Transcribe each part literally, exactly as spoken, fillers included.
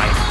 I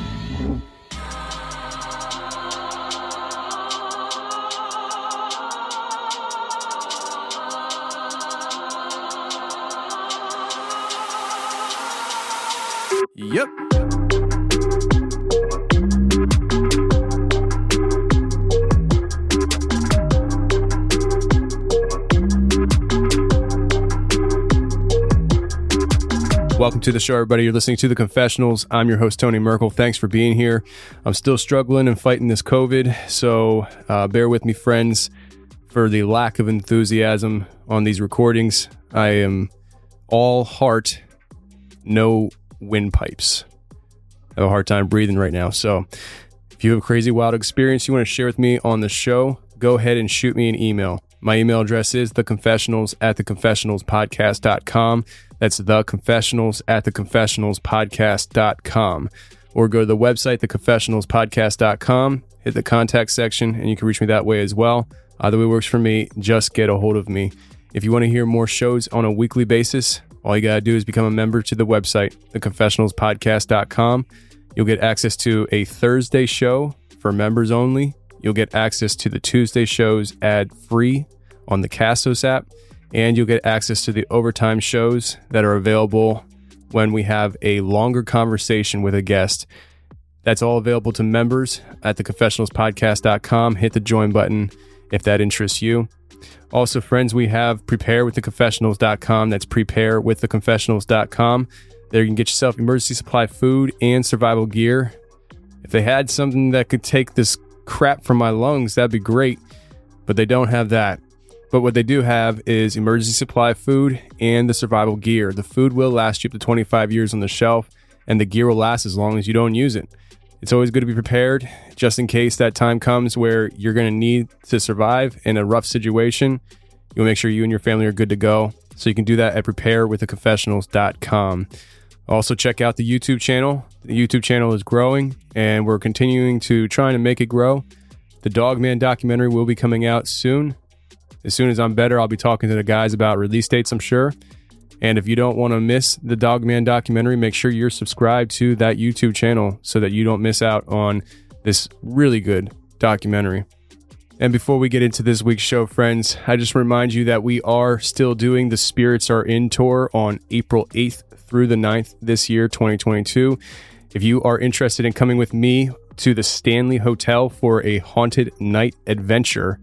Yep. Welcome to the show, everybody. You're listening to The Confessionals. I'm your host, Tony Merkel. Thanks for being here. I'm still struggling and fighting this COVID, so uh, bear with me, friends, for the lack of enthusiasm on these recordings. I am all heart, no windpipes. I have a hard time breathing right now. So if you have a crazy wild experience you want to share with me on the show, go ahead and shoot me an email. My email address is the confessionals at the confessionals podcast dot com. That's the confessionals at the confessionals podcast dot com. Or go to the website, the confessionals podcast dot com, hit the contact section, and you can reach me that way as well. Either way works for me. Just get a hold of me. If you want to hear more shows on a weekly basis, all you got to do is become a member to the website, the confessionals podcast dot com. You'll get access to a Thursday show for members only. You'll get access to the Tuesday shows ad-free on the Castos app. And you'll get access to the overtime shows that are available when we have a longer conversation with a guest. That's all available to members at the confessionals podcast dot com. Hit the join button if that interests you. Also, friends, we have prepare with the confessionals dot com. That's prepare with the confessionals dot com. There you can get yourself emergency supply food and survival gear. If they had something that could take this crap from my lungs, that'd be great, but they don't have that. But what they do have is emergency supply food and the survival gear. The food will last you up to twenty-five years on the shelf, and the gear will last as long as you don't use it. It's always good to be prepared just in case that time comes where you're going to need to survive in a rough situation. You'll make sure you and your family are good to go. So you can do that at prepare with the confessionals dot com. Also, check out the YouTube channel. The YouTube channel is growing and we're continuing to try to make it grow. The Dogman documentary will be coming out soon. As soon as I'm better, I'll be talking to the guys about release dates, I'm sure. And if you don't want to miss the Dogman documentary, make sure you're subscribed to that YouTube channel so that you don't miss out on this really good documentary. And before we get into this week's show, friends, I just remind you that we are still doing the Spirits Are In Tour on April eighth through the ninth this year, twenty twenty-two. If you are interested in coming with me to the Shanley Hotel for a haunted night adventure,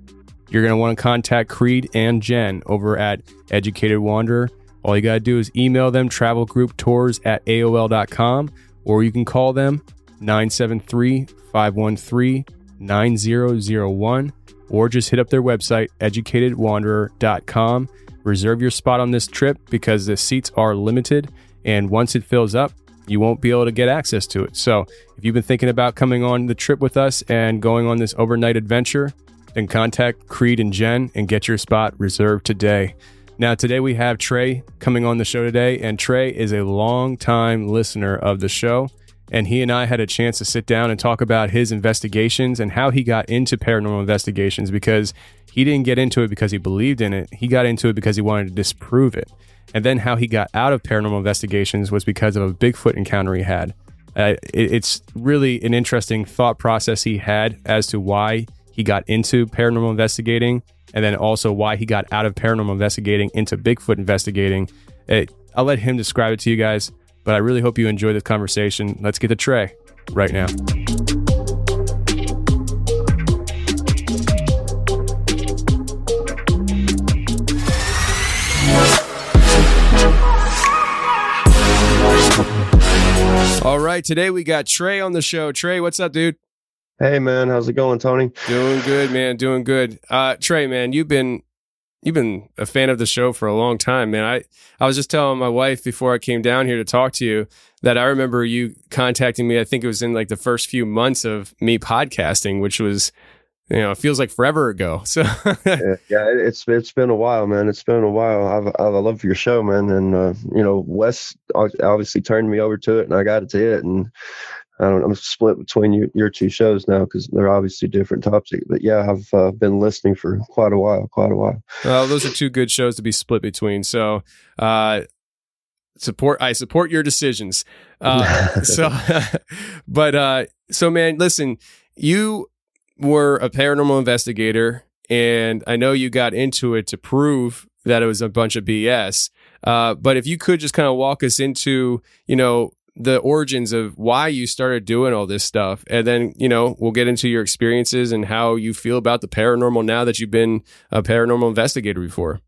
you're going to want to contact Creed and Jen over at Educated Wanderer. All you got to do is email them travel group tours at A O L dot com, or you can call them nine seven three, five one three, nine zero zero one, or just hit up their website, educated wanderer dot com. Reserve your spot on this trip because the seats are limited, and once it fills up, you won't be able to get access to it. So if you've been thinking about coming on the trip with us and going on this overnight adventure, then contact Creed and Jen and get your spot reserved today. Now, today we have Trey coming on the show today, and Trey is a longtime listener of the show. and he and I had a chance to sit down and talk about his investigations and how he got into paranormal investigations, because he didn't get into it because he believed in it. He got into it because he wanted to disprove it. And then how he got out of paranormal investigations was because of a Bigfoot encounter he had. Uh, it, it's really an interesting thought process he had as to why he got into paranormal investigating, and then also why he got out of paranormal investigating into Bigfoot investigating. It, I'll let him describe it to you guys, but I really hope you enjoy this conversation. Let's get to Trey right now. All right, today we got Trey on the show. Trey, what's up, dude? Hey, man, how's it going, Tony? Doing good, man. Doing good. Uh, Trey, man, you've been you've been a fan of the show for a long time, man. I I was just telling my wife before I came down here to talk to you that I remember you contacting me. I think it was in like the first few months of me podcasting, which was, you know, it feels like forever ago. So yeah, yeah, it's it's been a while, man. It's been a while. I've I've I love your show, man, and uh, you know, Wes obviously turned me over to it, and I got to it, and I don't. I'm split between you, your two shows now because they're obviously different topics. But yeah, I've uh, been listening for quite a while, quite a while. Well, those are two good shows to be split between. So uh, support. I support your decisions. Uh, so, but uh, so man, listen, you were a paranormal investigator, and I know you got into it to prove that it was a bunch of B S. Uh, but if you could just kind of walk us into, you know, the origins of why you started doing all this stuff, and then, you know, we'll get into your experiences and how you feel about the paranormal now that you've been a paranormal investigator before.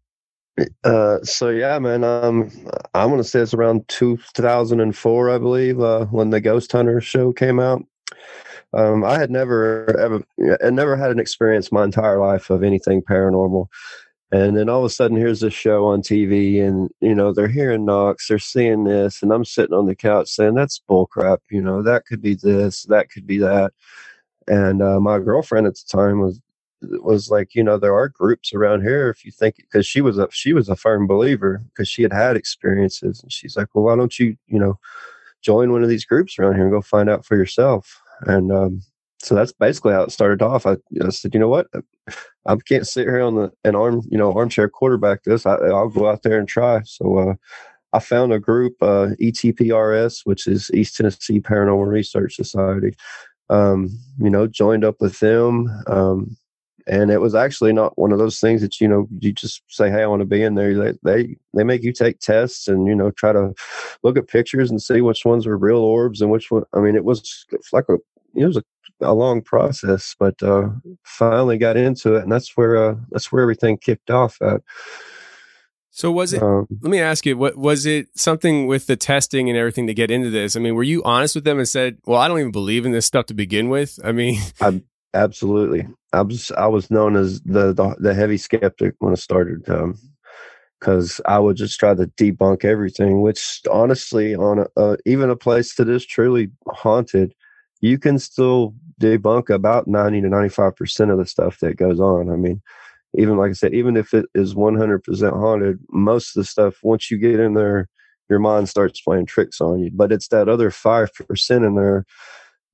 Uh, so yeah, man, um, I want to say it's around two thousand four, I believe, uh, when the Ghost Hunter show came out. Um, I had never ever, I never had an experience my entire life of anything paranormal. And then all of a sudden, here's this show on T V, and, you know, they're hearing knocks, they're seeing this, and I'm sitting on the couch saying, that's bullcrap. You know, that could be this, that could be that. And uh, my girlfriend at the time was was like, you know, there are groups around here if you think, because she was a she was a firm believer because she had had experiences, and she's like, well, why don't you, you know, join one of these groups around here and go find out for yourself. And um, so that's basically how it started off. I, I said, you know what? I can't sit here on the an arm, you know, armchair quarterback this. I, I'll go out there and try. So uh, I found a group, uh, E T P R S, which is East Tennessee Paranormal Research Society. Um, you know, joined up with them, um, and it was actually not one of those things that, you know, you just say, hey, I want to be in there. They they they make you take tests and, you know, try to look at pictures and see which ones were real orbs and which one. I mean, it was like a it was a a long process, but uh finally got into it, and that's where uh that's where everything kicked off at. So was it um, let me ask you, what was it something with the testing and everything to get into this? I mean, were you honest with them and said, well, I don't even believe in this stuff to begin with? I mean, I, absolutely I was I was known as the the, the heavy skeptic when I started, um because I would just try to debunk everything, which honestly on a, a, even a place that is truly haunted, you can still debunk about ninety to ninety-five percent of the stuff that goes on. I mean, even like I said, even if it is one hundred percent haunted, most of the stuff, once you get in there, your mind starts playing tricks on you. But it's that other five percent in there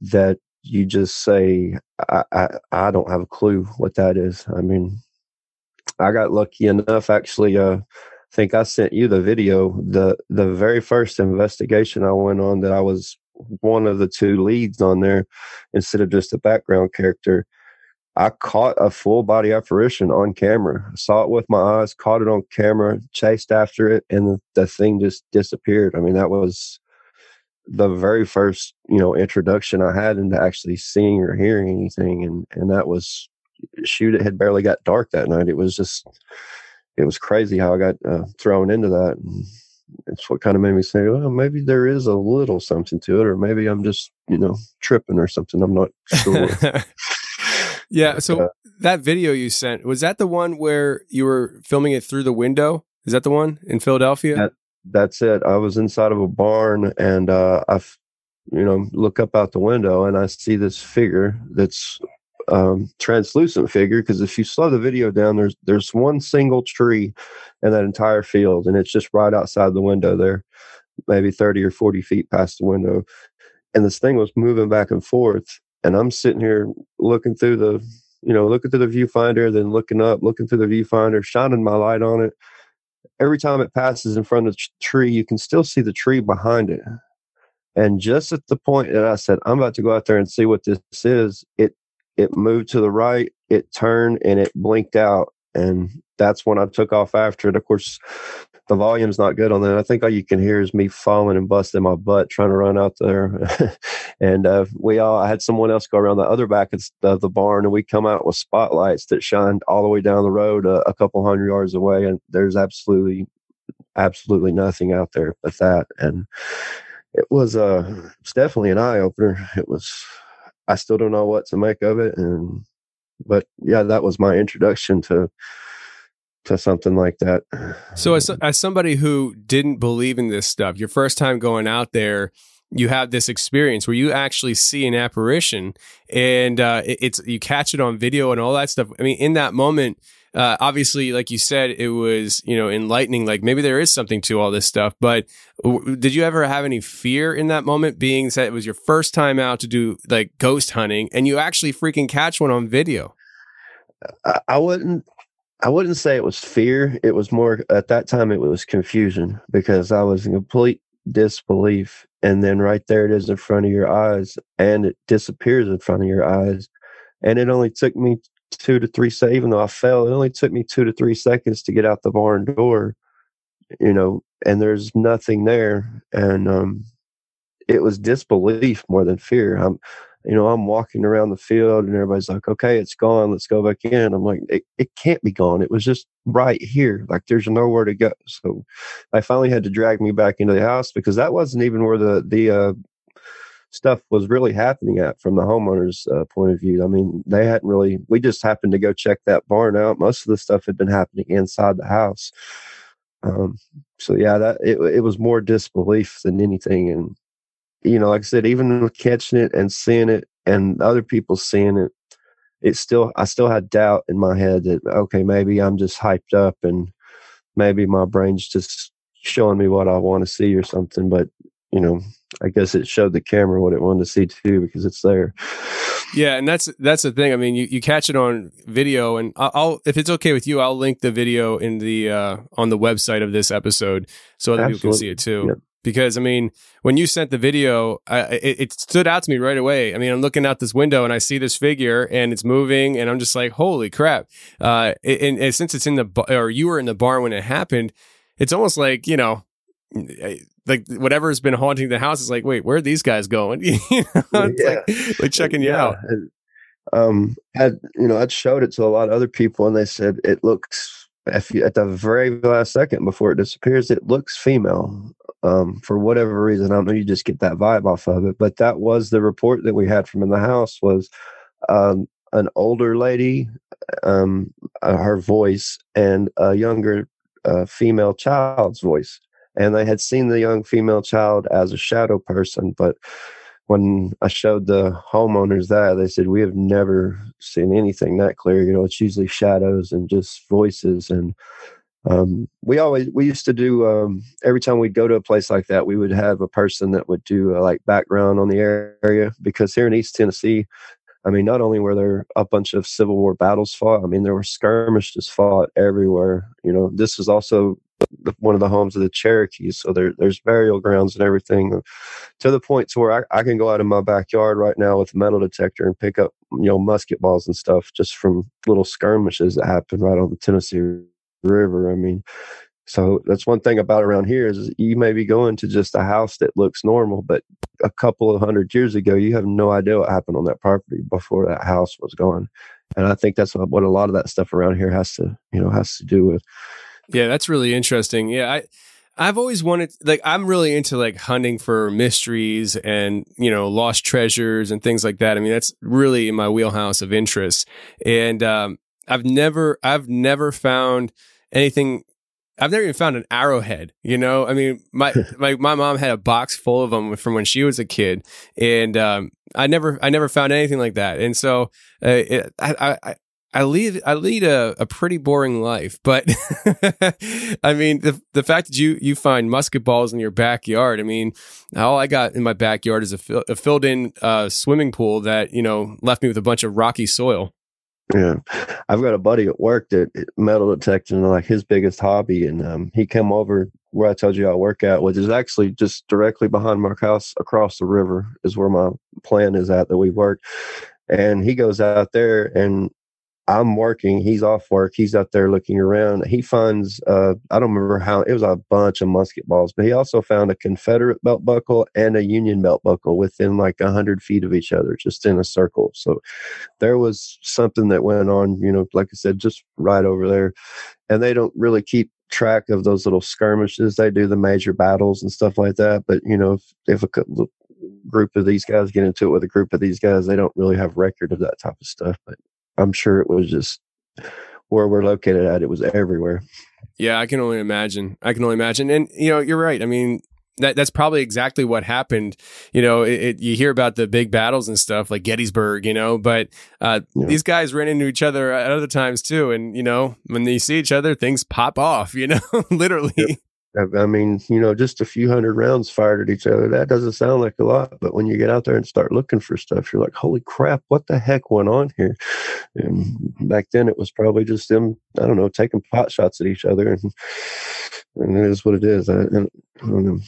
that you just say, I, I, I don't have a clue what that is. I mean, I got lucky enough, actually, uh, I think I sent you the video, the, the very first investigation I went on that I was one of the two leads on there instead of just a background character. I caught a full body apparition on camera. I saw it with my eyes, caught it on camera, chased after it, and the thing just disappeared. I mean, that was the very first, you know, introduction I had into actually seeing or hearing anything. And and that was, shoot, it had barely got dark that night. It was just, it was crazy how I got uh, thrown into that. And it's what kind of made me say, well, maybe there is a little something to it, or maybe I'm just, you know, tripping or something. I'm not sure. Yeah. So uh, that video you sent, was that the one where you were filming it through the window? Is that the one in Philadelphia? That, that's it. I was inside of a barn, and uh, I, you know, look up out the window, and I see this figure that's um, translucent figure. Because if you slow the video down, there's there's one single tree in that entire field, and it's just right outside the window there, maybe thirty or forty feet past the window. And this thing was moving back and forth. And I'm sitting here looking through the, you know, looking through the viewfinder, then looking up, looking through the viewfinder, shining my light on it. Every time it passes in front of the tree, you can still see the tree behind it. And just at the point that I said, I'm about to go out there and see what this is, it it moved to the right, it turned, and it blinked out. And that's when I took off after it. Of course, the volume's not good on that. I think all you can hear is me falling and busting my butt trying to run out there. and uh, we all, I had someone else go around the other back of the barn, and we come out with spotlights that shined all the way down the road uh, a couple hundred yards away. And there's absolutely, absolutely nothing out there but that. And it was, uh, it was definitely an eye opener. It was, I still don't know what to make of it. And, but yeah, that was my introduction to, to something like that. So as, as somebody who didn't believe in this stuff, your first time going out there, you have this experience where you actually see an apparition, and uh, it, it's you catch it on video and all that stuff. I mean, in that moment, uh, obviously, like you said, it was, you know, enlightening. Like maybe there is something to all this stuff. But w- did you ever have any fear in that moment, being that it was your first time out to do like ghost hunting, and you actually freaking catch one on video? I, I wouldn't. I wouldn't say it was fear. It was more, at that time, it was confusion, because I was in complete disbelief. And then right there it is in front of your eyes, and it disappears in front of your eyes. And it only took me two to three, se- even though I fell, it only took me two to three seconds to get out the barn door, you know, and there's nothing there. And um, it was disbelief more than fear. I'm, You know, I'm walking around the field and everybody's like, okay, it's gone. Let's go back in. I'm like, it, it can't be gone. It was just right here. Like there's nowhere to go. So I finally had to drag me back into the house, because that wasn't even where the, the uh, stuff was really happening at from the homeowner's uh, point of view. I mean, they hadn't really, we just happened to go check that barn out. Most of the stuff had been happening inside the house. Um, so yeah, that it, it was more disbelief than anything. And you know, like I said, even with catching it and seeing it and other people seeing it, it still, I still had doubt in my head that, okay, maybe I'm just hyped up and maybe my brain's just showing me what I want to see or something. But, you know, I guess it showed the camera what it wanted to see too, because it's there. Yeah. And that's, that's the thing. I mean, you, you catch it on video, and I'll, I'll, if it's okay with you, I'll link the video in the, uh, on the website of this episode so other Absolutely. People can see it too. Yeah. Because, I mean, when you sent the video, uh, it, it stood out to me right away. I mean, I'm looking out this window and I see this figure and it's moving, and I'm just like, holy crap. Uh, and, and since it's in the, bar, or you were in the barn when it happened, it's almost like, you know, like whatever has been haunting the house is like, wait, where are these guys going? you know, it's yeah. like, like checking you yeah. out. And, um, I'd, you know, I'd showed it to a lot of other people and they said, it looks, if you, at the very last second before it disappears, it looks female. Um, for whatever reason, I don't know, you just get that vibe off of it. But that was the report that we had from in the house, was um, an older lady, um, uh, her voice, and a younger uh, female child's voice. And they had seen the young female child as a shadow person. But when I showed the homeowners that, they said, we have never seen anything that clear. You know, it's usually shadows and just voices. And Um, we always, we used to do, um, every time we'd go to a place like that, we would have a person that would do uh, like background on the area, because here in East Tennessee, I mean, not only were there a bunch of Civil War battles fought, I mean, there were skirmishes fought everywhere. You know, this was also the, one of the homes of the Cherokees. So there, there's burial grounds and everything, to the point to where I, I can go out in my backyard right now with a metal detector and pick up, you know, musket balls and stuff just from little skirmishes that happened right on the Tennessee River. I mean, so that's one thing about around here, is you may be going to just a house that looks normal, but a couple of hundred years ago, you have no idea what happened on that property before that house was gone. And I think that's what a lot of that stuff around here has to, you know, has to do with. Yeah, that's really interesting. Yeah, I, I've always wanted, like, I'm really into like hunting for mysteries and, you know, lost treasures and things like that. I mean, that's really in my wheelhouse of interest. And um, I've never, I've never found anything. I've never even found an arrowhead, you know? I mean, my, my, my mom had a box full of them from when she was a kid, and um, I never, I never found anything like that. And so uh, it, I, I, I lead I lead a, a pretty boring life, but I mean, the the fact that you you find musket balls in your backyard, I mean, all I got in my backyard is a, fill, a filled in uh, swimming pool that, you know, left me with a bunch of rocky soil. Yeah, I've got a buddy at work that metal detecting, like his biggest hobby, and um, he came over where I told you I work at, which is actually just directly behind my house, across the river is where my plant is at that we work. And he goes out there, and I'm working, he's off work, he's out there looking around. He finds uh, I don't remember how, it was a bunch of musket balls, but he also found a Confederate belt buckle and a Union belt buckle within like a hundred feet of each other, just in a circle. So there was something that went on, you know, like I said, just right over there. And they don't really keep track of those little skirmishes. They do the major battles and stuff like that. But, you know, if, if a couple, group of these guys get into it with a group of these guys, they don't really have record of that type of stuff. But I'm sure it was just where we're located at, it was everywhere. Yeah, I can only imagine. I can only imagine. And, you know, you're right. I mean, That that's probably exactly what happened. You know, it, it, you hear about the big battles and stuff like Gettysburg, you know, but uh, yeah. These guys ran into each other at other times too. And, you know, when they see each other, things pop off, you know, literally. Yep. I mean, you know, just a few hundred rounds fired at each other. That doesn't sound like a lot, but when you get out there and start looking for stuff, you're like, holy crap, what the heck went on here? And back then it was probably just them, I don't know, taking pot shots at each other. And, and it is what it is. I, I don't know.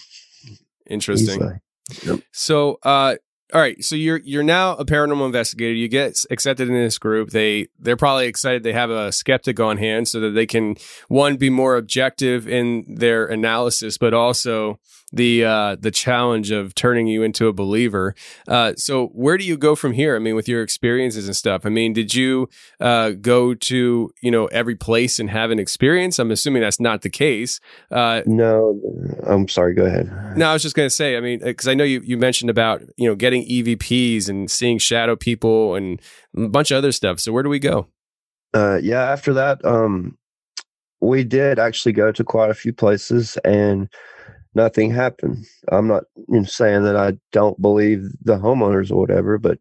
Interesting. Yep. So, uh, all right. So you're, you're now a paranormal investigator. You get accepted in this group. They, they're probably excited. They have a skeptic on hand so that they can, one, be more objective in their analysis, but also the, uh, the challenge of turning you into a believer. Uh, so where do you go from here? I mean, with your experiences and stuff, I mean, did you, uh, go to, you know, every place and have an experience? I'm assuming that's not the case. Uh, no, I'm sorry. Go ahead. No, I was just going to say, I mean, cause I know you, you mentioned about, you know, getting E V Ps and seeing shadow people and a bunch of other stuff. So where do we go? Uh, yeah, after that, um, we did actually go to quite a few places and nothing happened. I'm not you know, saying that I don't believe the homeowners or whatever, but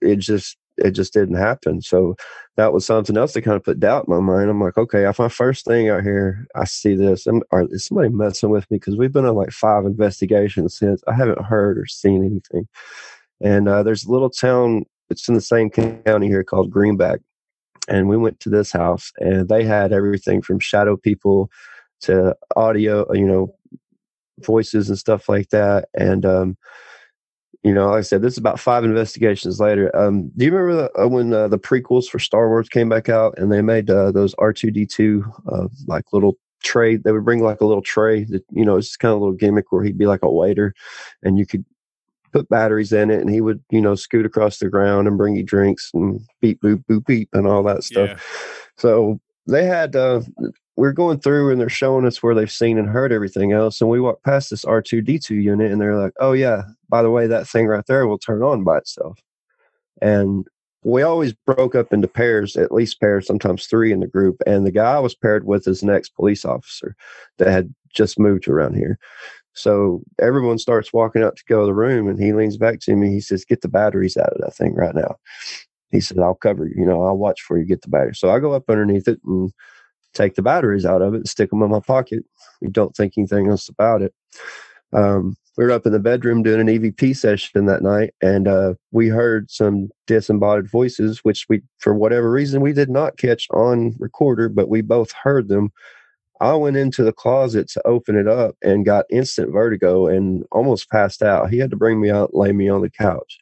it just it just didn't happen. So that was something else that kind of put doubt in my mind. I'm like, okay, if my first thing out here, I see this, I'm, or is somebody messing with me? Because we've been on like five investigations since. I haven't heard or seen anything. And uh, there's a little town, it's in the same county here, called Greenback. And we went to this house, and they had everything from shadow people to audio, you know, voices and stuff like that. And, um, you know, like I said, this is about five investigations later. Um, do you remember the, uh, when uh, the prequels for Star Wars came back out, and they made uh, those R two D two, uh, like little tray? They would bring like a little tray that, you know, it's kind of a little gimmick where he'd be like a waiter, and you could put batteries in it, and he would, you know, scoot across the ground and bring you drinks and beep, boop, boop, beep, and all that stuff. Yeah. So they had, uh, we're going through, and they're showing us where they've seen and heard everything else. And we walk past this R two D two unit, and they're like, oh yeah, by the way, that thing right there will turn on by itself. And we always broke up into pairs, at least pairs, sometimes three in the group. And the guy I was paired with is an ex-police officer that had just moved around here. So everyone starts walking up to go to the room, and he leans back to me. He says, get the batteries out of that thing right now. He said, I'll cover you. You know, I'll watch for you, get the battery. So I go up underneath it and take the batteries out of it and stick them in my pocket. We don't think anything else about it. Um, we were up in the bedroom doing an E V P session that night, and uh, we heard some disembodied voices, which we, for whatever reason, we did not catch on recorder, but we both heard them. I went into the closet to open it up and got instant vertigo and almost passed out. He had to bring me out, lay me on the couch.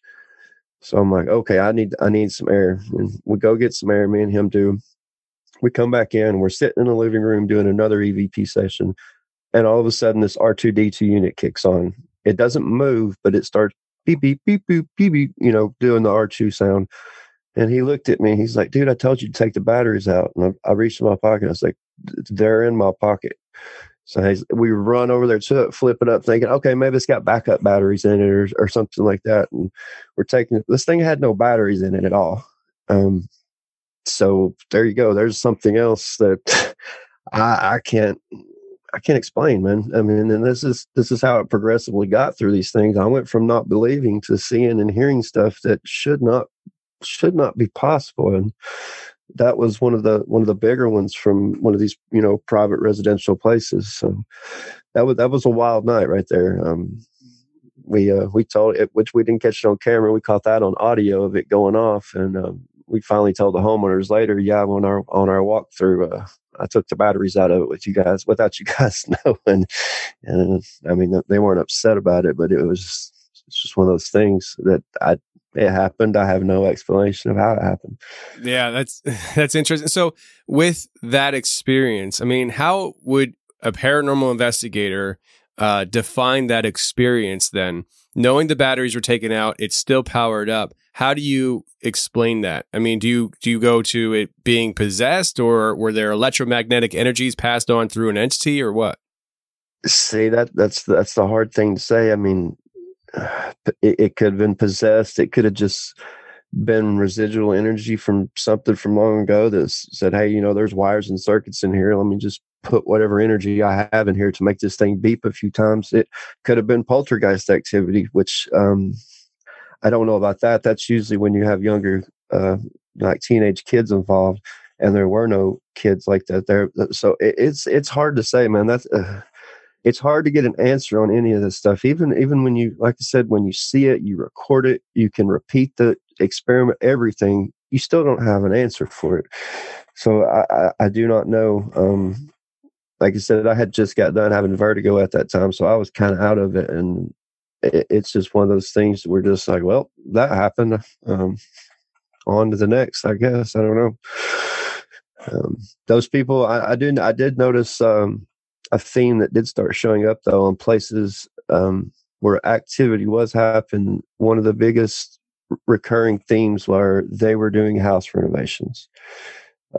So I'm like, okay, I need, I need some air. And we go get some air. Me and him do. We come back in, we're sitting in the living room doing another E V P session. And all of a sudden this R two D two unit kicks on. It doesn't move, but it starts beep, beep, beep, beep, beep, beep, you know, doing the R two sound. And he looked at me. He's like, dude, I told you to take the batteries out. And I, I reached in my pocket. I was like, they're in my pocket. So we run over there to it, flip it up, thinking, okay, maybe it's got backup batteries in it or, or something like that. And we're taking it. This thing had no batteries in it at all. Um, so there you go. There's something else that I, I can't, I can't explain, man. I mean, and this is, this is how it progressively got through these things. I went from not believing to seeing and hearing stuff that should not should not be possible. And that was one of the one of the bigger ones from one of these, you know, private residential places. So that was that was a wild night right there. Um, we uh, we told it, which we didn't catch it on camera. We caught that on audio of it going off, and um, we finally told the homeowners later. Yeah, on our on our walkthrough, uh, I took the batteries out of it with you guys without you guys knowing. And I mean, they weren't upset about it, but it was it's just one of those things that I. It happened. I have no explanation of how it happened. Yeah, that's that's interesting. So with that experience, I mean, how would a paranormal investigator uh, define that experience then? Knowing the batteries were taken out, it's still powered up. How do you explain that? I mean, do you do you go to it being possessed, or were there electromagnetic energies passed on through an entity, or what? See, that that's that's the hard thing to say. I mean, It, it could have been possessed. It could have just been residual energy from something from long ago that said, hey, you know, there's wires and circuits in here. Let me just put whatever energy I have in here to make this thing beep a few times. It could have been poltergeist activity, which um, I don't know about that. That's usually when you have younger, uh, like teenage kids involved, and there were no kids like that there. So it, it's it's hard to say, man. That's... Uh, It's hard to get an answer on any of this stuff. Even even when you, like I said, when you see it, you record it, you can repeat the experiment, everything, you still don't have an answer for it. So I, I, I do not know. Um, like I said, I had just got done having vertigo at that time, so I was kind of out of it. And it, it's just one of those things that we're just like, well, that happened. Um, on to the next, I guess. I don't know. Um, those people, I, I, do, I did notice... Um, a theme that did start showing up though in places um, where activity was happening. One of the biggest r- recurring themes were they were doing house renovations.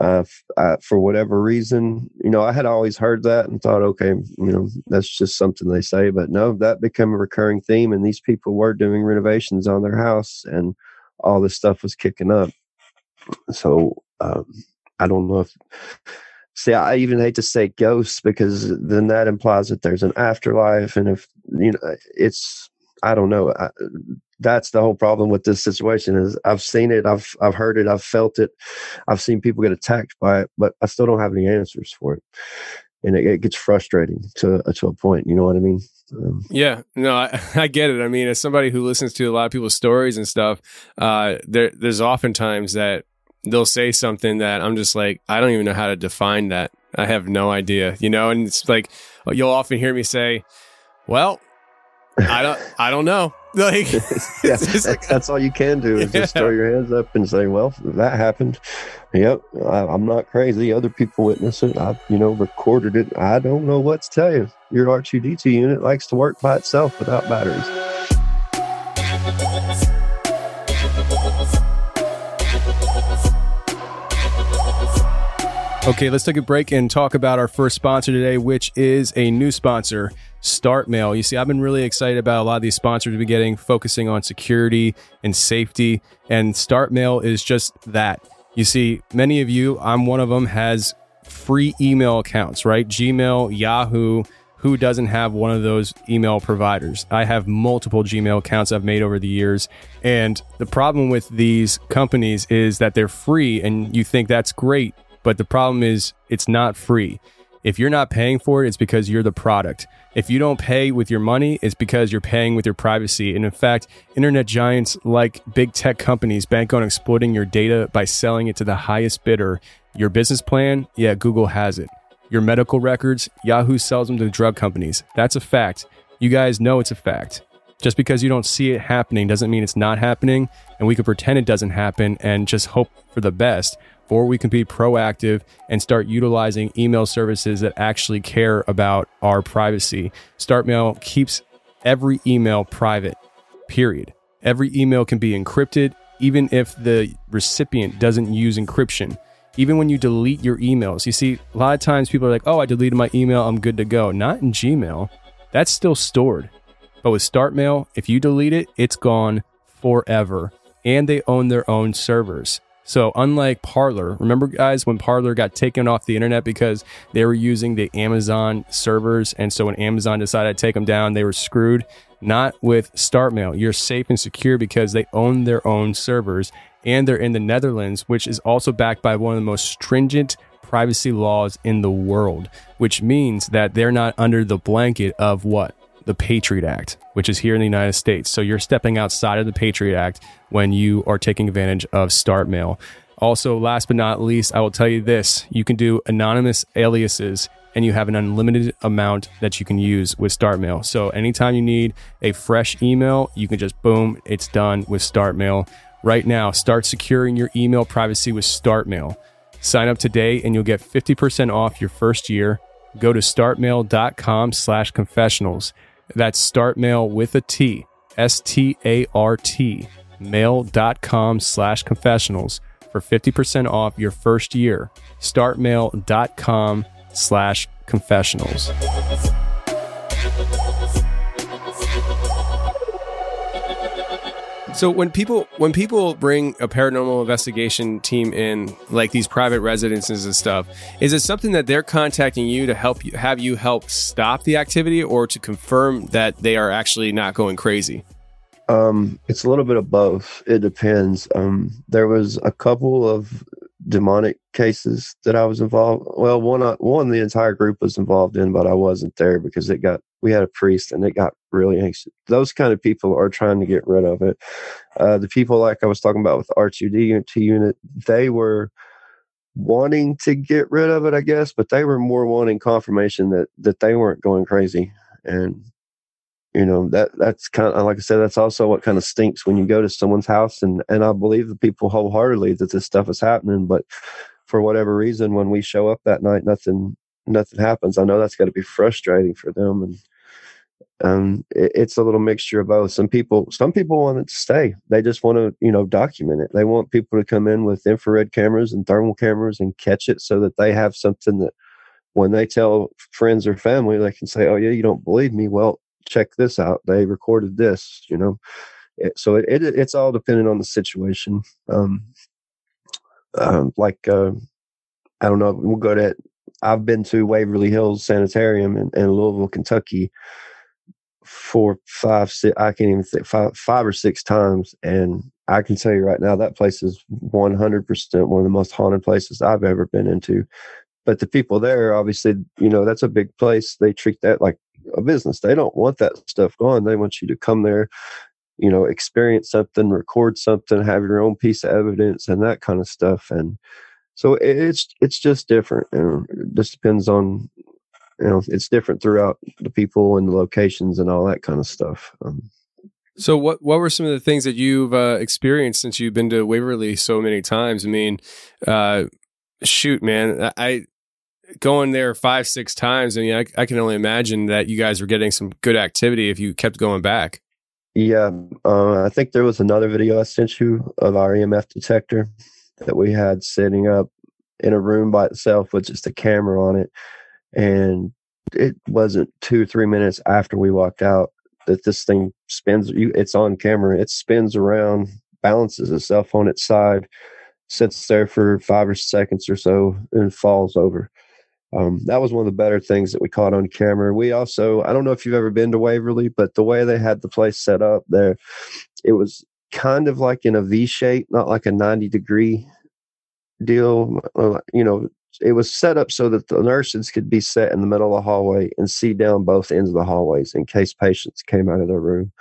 Uh, f- I, for whatever reason, you know, I had always heard that and thought, okay, you know, that's just something they say, but no, that became a recurring theme. And these people were doing renovations on their house and all this stuff was kicking up. So um, I don't know if, See, I even hate to say ghosts because then that implies that there's an afterlife. And if, you know, it's, I don't know. I, that's the whole problem with this situation is I've seen it. I've, I've heard it. I've felt it. I've seen people get attacked by it, but I still don't have any answers for it. And it, it gets frustrating to, to a point. You know what I mean? Um, yeah, no, I, I get it. I mean, as somebody who listens to a lot of people's stories and stuff, uh, there, there's oftentimes that, they'll say something that I'm just like, I don't even know how to define that. I have no idea, you know? And it's like, you'll often hear me say, well, I don't, I don't know. Like, yeah, that's, like that's all you can do is yeah. just throw your hands up and say, well, that happened. Yep. I, I'm not crazy. Other people witnessed it. I, you know, recorded it. I don't know what to tell you. Your R two D two unit likes to work by itself without batteries. Okay, let's take a break and talk about our first sponsor today, which is a new sponsor, StartMail. You see, I've been really excited about a lot of these sponsors we've been getting, focusing on security and safety, and StartMail is just that. You see, many of you, I'm one of them, has free email accounts, right? Gmail, Yahoo. Who doesn't have one of those email providers? I have multiple Gmail accounts I've made over the years. And the problem with these companies is that they're free and you think that's great. But the problem is it's not free. If you're not paying for it, it's because you're the product. If you don't pay with your money, it's because you're paying with your privacy. And in fact, internet giants like big tech companies bank on exploiting your data by selling it to the highest bidder. Your business plan? Yeah, Google has it. Your medical records? Yahoo sells them to drug companies. That's a fact. You guys know it's a fact. Just because you don't see it happening doesn't mean it's not happening, and we could pretend it doesn't happen and just hope for the best, or we can be proactive and start utilizing email services that actually care about our privacy. StartMail keeps every email private, period. Every email can be encrypted, even if the recipient doesn't use encryption. Even when you delete your emails, you see, a lot of times people are like, oh, I deleted my email, I'm good to go. Not in Gmail. That's still stored. But with StartMail, if you delete it, it's gone forever. And they own their own servers. So unlike Parler, remember guys when Parler got taken off the internet because they were using the Amazon servers, and so when Amazon decided to take them down, they were screwed? Not with StartMail. You're safe and secure because they own their own servers and they're in the Netherlands, which is also backed by one of the most stringent privacy laws in the world, which means that they're not under the blanket of what? The Patriot Act, which is here in the United States. So you're stepping outside of the Patriot Act when you are taking advantage of Start Mail. Also, last but not least, I will tell you this. You can do anonymous aliases and you have an unlimited amount that you can use with Start Mail. So anytime you need a fresh email, you can just boom, it's done with Start Mail. Right now, start securing your email privacy with Start Mail. Sign up today and you'll get fifty percent off your first year. Go to startmail.com slash confessionals. That's startmail with a T, S T A R T, mail.com slash confessionals for fifty percent off your first year. Startmail.com slash confessionals. So when people when people bring a paranormal investigation team in, like these private residences and stuff, is it something that they're contacting you to help you, have you help stop the activity, or to confirm that they are actually not going crazy? Um, it's a little bit of both. It depends. Um, there was a couple of demonic cases that I was involved. Well, one one the entire group was involved in, but I wasn't there because it got. We had a priest and it got really anxious. Those kind of people are trying to get rid of it. Uh, the people like I was talking about with R two D two unit, they were wanting to get rid of it, I guess, but they were more wanting confirmation that, that they weren't going crazy. And, you know, that that's kind of, like I said, that's also what kind of stinks when you go to someone's house. And, and I believe the people wholeheartedly that this stuff is happening, but for whatever reason, when we show up that night, nothing nothing happens. I know that's got to be frustrating for them. And um it, it's a little mixture of both. Some people some people want it to stay. They just want to, you know, document it. They want people to come in with infrared cameras and thermal cameras and catch it so that they have something that when they tell friends or family, they can say, oh yeah, you don't believe me, well, check this out, they recorded this, you know. It, so it, it it's all dependent on the situation. Um, um like uh I don't know, we'll go to I've been to Waverly Hills Sanitarium in, in Louisville, Kentucky for five, six, I can't even think, five, five or six times. And I can tell you right now, that place is one hundred percent one of the most haunted places I've ever been into. But the people there, obviously, you know, that's a big place. They treat that like a business. They don't want that stuff gone. They want you to come there, you know, experience something, record something, have your own piece of evidence and that kind of stuff. And so it's it's just different, and it just depends on, you know, it's different throughout the people and the locations and all that kind of stuff. Um, so what what were some of the things that you've uh, experienced since you've been to Waverly so many times? I mean, uh, shoot, man, I going there five six times. I mean, I, I can only imagine that you guys were getting some good activity if you kept going back. Yeah, uh, I think there was another video I sent you of our E M F detector that we had sitting up in a room by itself with just a camera on it. And it wasn't two, three minutes after we walked out that this thing spins. You, it's on camera. It spins around, balances itself on its side, sits there for five or seconds or so, and falls over. Um, that was one of the better things that we caught on camera. We also, I don't know if you've ever been to Waverly, but the way they had the place set up there, it was kind of like in a V shape, not like a ninety degree deal. You know, it was set up so that the nurses could be set in the middle of the hallway and see down both ends of the hallways in case patients came out of their room.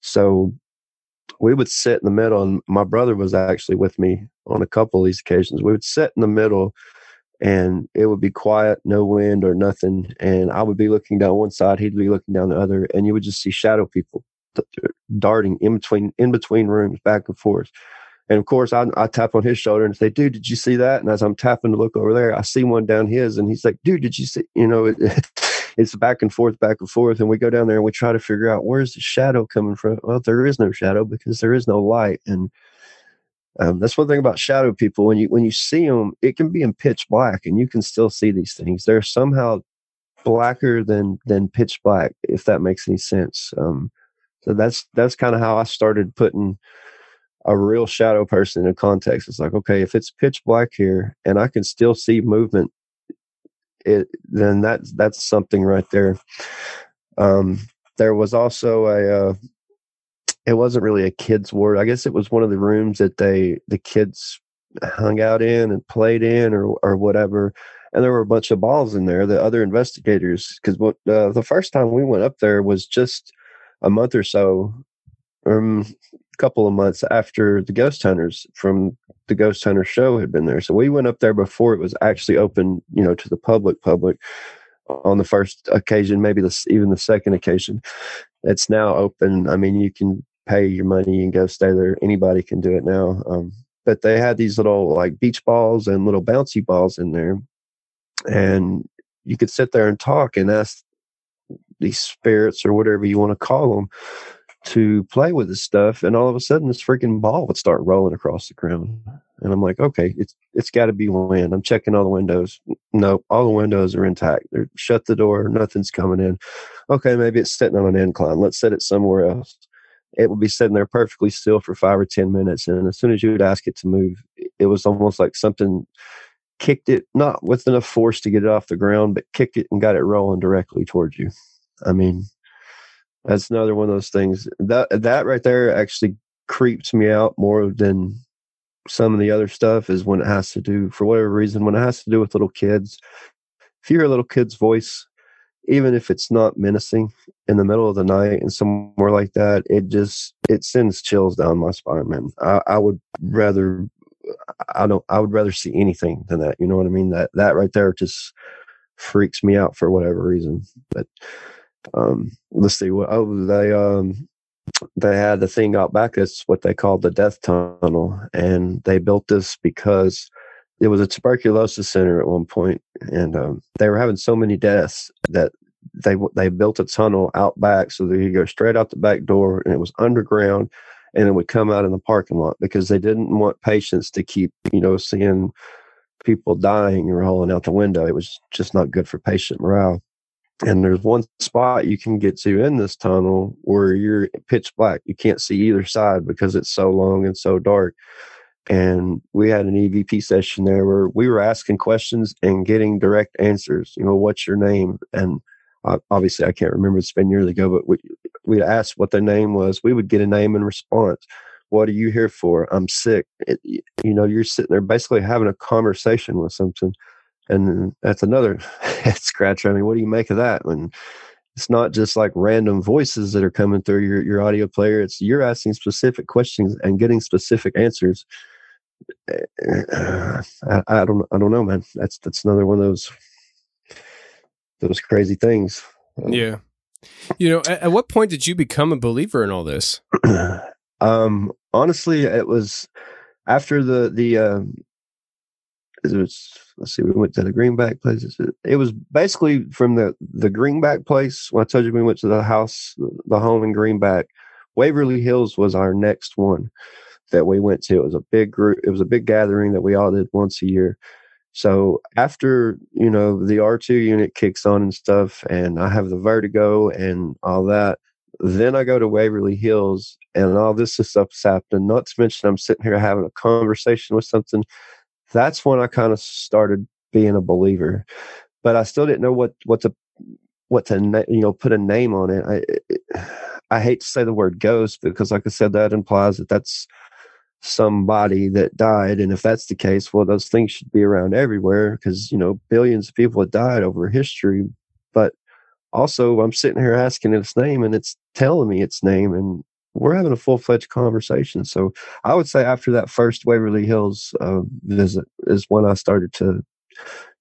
So we would sit in the middle, and my brother was actually with me on a couple of these occasions. We would sit in the middle and it would be quiet, no wind or nothing. And I would be looking down one side, he'd be looking down the other, and you would just see shadow people darting in between in between rooms back and forth. And of course I, I tap on his shoulder and say, dude, did you see that? And as I'm tapping to look over there, I see one down his, and he's like, dude, did you see, you know, it, it's back and forth back and forth. And we go down there and we try to figure out, where's the shadow coming from? Well, there is no shadow because there is no light. And um, that's one thing about shadow people, when you when you see them, it can be in pitch black and you can still see these things. They're somehow blacker than than pitch black, if that makes any sense. um So that's that's kind of how I started putting a real shadow person in a context. It's like, okay, if it's pitch black here and I can still see movement, it then that's that's something right there. Um, there was also a uh, it wasn't really a kid's ward. I guess it was one of the rooms that they the kids hung out in and played in, or or whatever. And there were a bunch of balls in there. The other investigators, because what uh, the first time we went up there was just a month or so, or um, a couple of months after the Ghost Hunters from the Ghost Hunter show had been there. So we went up there before it was actually open, you know, to the public. Public on the first occasion, maybe the, even the second occasion. It's now open. I mean, you can pay your money and go stay there. Anybody can do it now. Um, but they had these little like beach balls and little bouncy balls in there. And you could sit there and talk and ask these spirits or whatever you want to call them to play with this stuff. And all of a sudden this freaking ball would start rolling across the ground. And I'm like, okay, it's it's got to be wind. I'm checking all the windows. No, all the windows are intact. They're shut the door. Nothing's coming in. Okay, maybe it's sitting on an incline. Let's set it somewhere else. It would be sitting there perfectly still for five or ten minutes. And as soon as you would ask it to move, it was almost like something kicked it, not with enough force to get it off the ground, but kicked it and got it rolling directly towards you. I mean, that's another one of those things. That, that right there actually creeps me out more than some of the other stuff, is when it has to do, for whatever reason, when it has to do with little kids. If you hear a little kid's voice, even if it's not menacing, in the middle of the night and somewhere like that, it just, it sends chills down my spine, man. I, I would rather, I don't, I would rather see anything than that. You know what I mean? That, that right there just freaks me out for whatever reason. But, um, let's see what, oh, they, um, they had the thing out back. That's what they called the death tunnel. And they built this because it was a tuberculosis center at one point, and um, they were having so many deaths that they they built a tunnel out back so that you go straight out the back door, and it was underground, and it would come out in the parking lot because they didn't want patients to keep, you know, seeing people dying or rolling out the window. It was just not good for patient morale. And there's one spot you can get to in this tunnel where you're pitch black. You can't see either side because it's so long and so dark. And we had an E V P session there where we were asking questions and getting direct answers. You know, what's your name? And uh, obviously I can't remember, it's been years ago, but we, we'd ask what their name was. We would get a name and response. What are you here for? I'm sick. It, you know, you're sitting there basically having a conversation with something. And that's another head scratcher. I mean, what do you make of that? When it's not just like random voices that are coming through your, your audio player. It's you're asking specific questions and getting specific answers. I, I don't I don't know, man. That's that's another one of those those crazy things. Yeah. You know, at, at what point did you become a believer in all this? um, honestly, it was after the the um, it was, let's see, we went to the Greenback place. It was basically from the the Greenback place. When I told you we went to the house, the home in Greenback, Waverly Hills was our next one that we went to. It was a big group. It was a big gathering that we all did once a year. So after, you know, the R two unit kicks on and stuff, and I have the vertigo and all that, then I go to Waverly Hills and all this stuff's happening. Not to mention I'm sitting here having a conversation with something. That's when I kind of started being a believer, but I still didn't know what, what to, what to, na- you know, put a name on it. I, it, I hate to say the word ghost, because like I said, that implies that that's somebody that died. And if that's the case, well, those things should be around everywhere because, you know, billions of people have died over history. But also I'm sitting here asking its name and it's telling me its name, and we're having a full-fledged conversation. So I would say after that first Waverly Hills uh, visit is when I started to,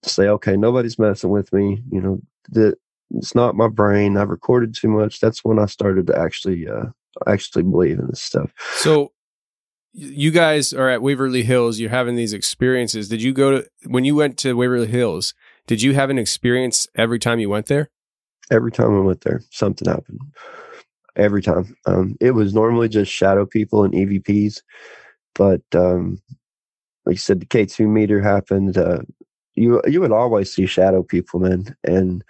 to say, okay, nobody's messing with me. You know, the, it's not my brain. I've recorded too much. That's when I started to actually, uh, actually believe in this stuff. So you guys are at Waverly Hills. You're having these experiences. Did you go to, when you went to Waverly Hills, did you have an experience every time you went there? Every time I went there, something happened. Every time. Um, it was normally just shadow people and E V Ps. But um, like you said, the K two meter happened. Uh, you you would always see shadow people, man. And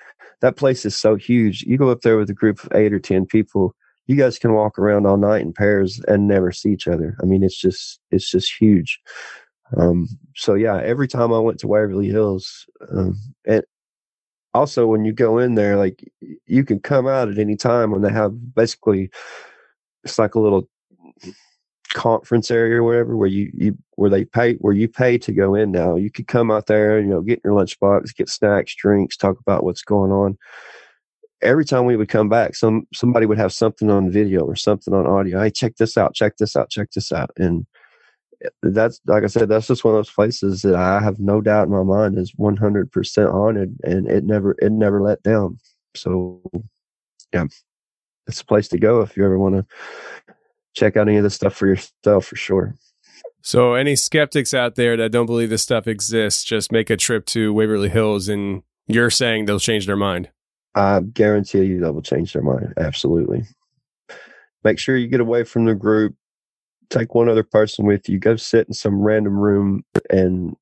that place is so huge. You go up there with a group of eight or ten people, you guys can walk around all night in pairs and never see each other. I mean, it's just it's just huge. Um, so, yeah, every time I went to Waverly Hills, um, and also, when you go in there, like you can come out at any time when they have basically it's like a little conference area or whatever, where you, you where they pay where you pay to go in. Now you could come out there, you know, get in your lunchbox, get snacks, drinks, talk about what's going on. Every time we would come back, some somebody would have something on video or something on audio. Hey, check this out, check this out, check this out. And that's, like I said, that's just one of those places that I have no doubt in my mind is one hundred percent haunted, and it never it never let down. So yeah, it's a place to go if you ever want to check out any of this stuff for yourself, for sure. So any skeptics out there that don't believe this stuff exists, just make a trip to Waverly Hills, and you're saying they'll change their mind. I guarantee you they will change their mind. Absolutely. Make sure you get away from the group. Take one other person with you. Go sit in some random room and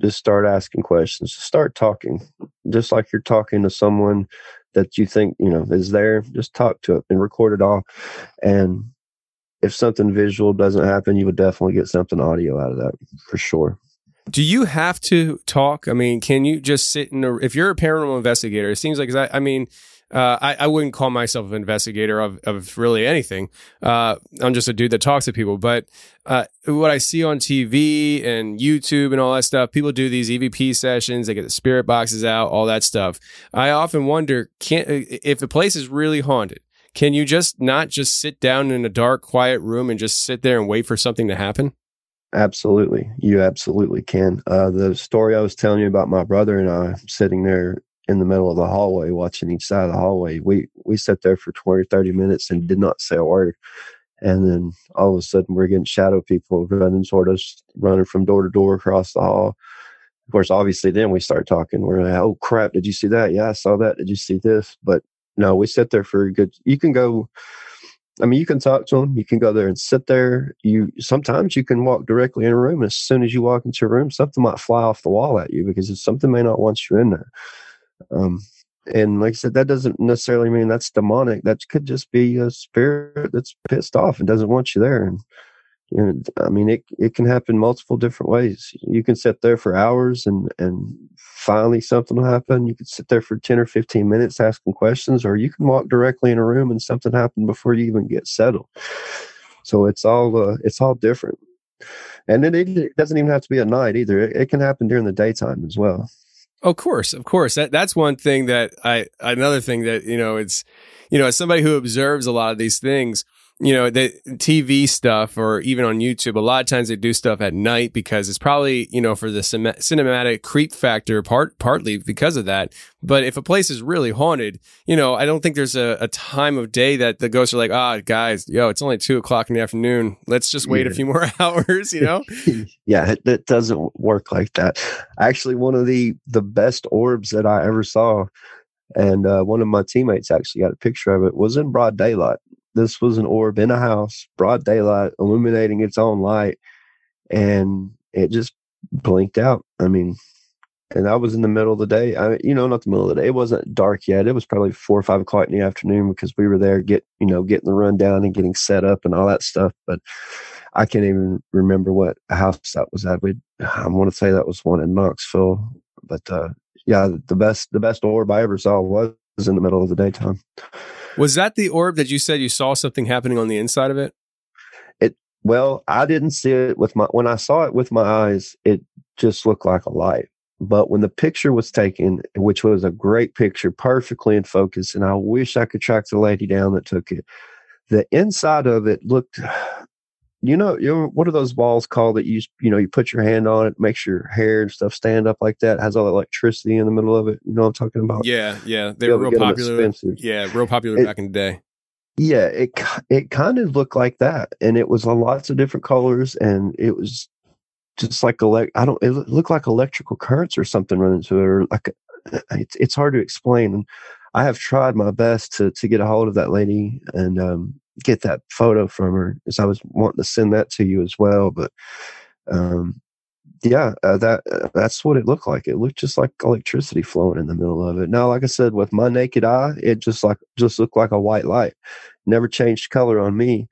just start asking questions. Start talking. Just like you're talking to someone that you think, you know, is there, just talk to it and record it all. And if something visual doesn't happen, you would definitely get something audio out of that for sure. Do you have to talk? I mean, can you just sit in a, if you're a paranormal investigator, it seems like, I, I mean, uh, I, I wouldn't call myself an investigator of, of really anything. Uh, I'm just a dude that talks to people. But uh, what I see on T V and YouTube and all that stuff, people do these E V P sessions. They get the spirit boxes out, all that stuff. I often wonder, can, if the place is really haunted, can you just not just sit down in a dark, quiet room and just sit there and wait for something to happen? Absolutely. You absolutely can. Uh, the story I was telling you about my brother and I sitting there in the middle of the hallway, watching each side of the hallway, we, we sat there for twenty, thirty minutes and did not say a word. And then all of a sudden we're getting shadow people running toward us, running from door to door across the hall. Of course, obviously then we start talking. We're like, oh crap, did you see that? Yeah, I saw that. Did you see this? But no, we sit there for a good, you can go, I mean, you can talk to them. You can go there and sit there. You sometimes you can walk directly in a room. As soon as you walk into a room, something might fly off the wall at you because something may not want you in there. Um, and like I said, that doesn't necessarily mean that's demonic. That could just be a spirit that's pissed off and doesn't want you there. And you know, I mean, it it can happen multiple different ways. You can sit there for hours and and finally something will happen. You can sit there for ten or fifteen minutes asking questions, or you can walk directly in a room and something happened before you even get settled. So it's all uh, it's all different. And it, it doesn't even have to be at night either. It, it can happen during the daytime as well. Of course, of course. That that's one thing that I another thing that, you know, it's, you know, as somebody who observes a lot of these things, you know, the T V stuff or even on YouTube, a lot of times they do stuff at night because it's probably, you know, for the sim- cinematic creep factor, part partly because of that. But if a place is really haunted, you know, I don't think there's a, a time of day that the ghosts are like, ah, oh, guys, yo, it's only two o'clock in the afternoon. Let's just wait yeah. a few more hours, you know? Yeah, it, it doesn't work like that. Actually, one of the, the best orbs that I ever saw, and uh, one of my teammates actually got a picture of it, was in broad daylight. This was an orb in a house, broad daylight, illuminating its own light, and it just blinked out. I mean, and I was in the middle of the day. I, you know, not the middle of the day. It wasn't dark yet. It was probably four or five o'clock in the afternoon because we were there, get you know, getting the rundown and getting set up and all that stuff. But I can't even remember what house that was at. We, I want to say that was one in Knoxville. But uh, yeah, the best, the best orb I ever saw was in the middle of the daytime. Was that the orb that you said you saw something happening on the inside of it? It well, I didn't see it with my when I saw it with my eyes, it just looked like a light. But when the picture was taken, which was a great picture, perfectly in focus, and I wish I could track the lady down that took it. The inside of it looked, you know, you know, what are those balls called that you you know you put your hand on it, makes your hair and stuff stand up like that, has all the electricity in the middle of it. You know what I'm talking about? Yeah, yeah, they were real popular. Yeah, real popular it, back in the day. Yeah, it it kind of looked like that, and it was lots of different colors, and it was just like elect. I don't. It looked like electrical currents or something running through it, or like it's it's hard to explain. And I have tried my best to to get a hold of that lady and um, get that photo from her, because I was wanting to send that to you as well. But um, yeah, uh, that uh, that's what it looked like. It looked just like electricity flowing in the middle of it. Now, like I said, with my naked eye, it just like just looked like a white light. Never changed color on me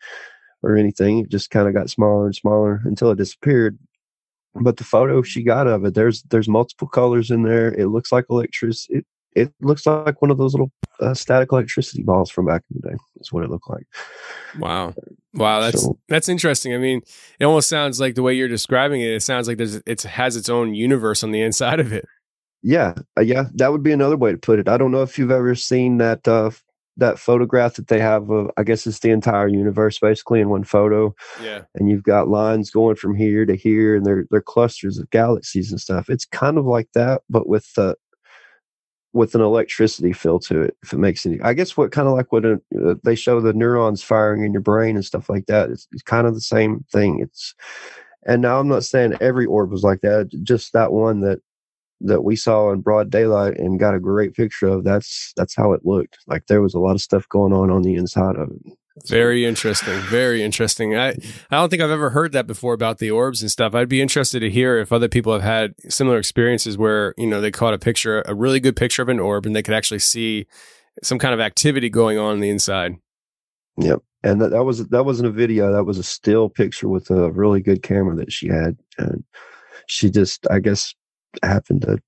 or anything. It just kind of got smaller and smaller until it disappeared. But the photo she got of it, there's there's multiple colors in there. It looks like electricity. It, It looks like one of those little uh, static electricity balls from back in the day. That's what it looked like. Wow. Wow. That's, so, that's interesting. I mean, it almost sounds like the way you're describing it, it sounds like there's, it has its own universe on the inside of it. Yeah. Uh, yeah. That would be another way to put it. I don't know if you've ever seen that, uh, that photograph that they have of, I guess it's the entire universe basically in one photo. Yeah. And you've got lines going from here to here, and they're, they're clusters of galaxies and stuff. It's kind of like that, but with, uh, with an electricity feel to it, if it makes any, I guess what kind of like what a, uh, they show the neurons firing in your brain and stuff like that. It's, it's kind of the same thing. It's, and now I'm not saying every orb was like that, just that one that, that we saw in broad daylight and got a great picture of, that's, that's how it looked. Like there was a lot of stuff going on on the inside of it. Very interesting. Very interesting. I, I don't think I've ever heard that before about the orbs and stuff. I'd be interested to hear if other people have had similar experiences where, you know, they caught a picture, a really good picture of an orb, and they could actually see some kind of activity going on in the inside. Yep. And that, that was, that wasn't a video. That was a still picture with a really good camera that she had. And she just, I guess, happened to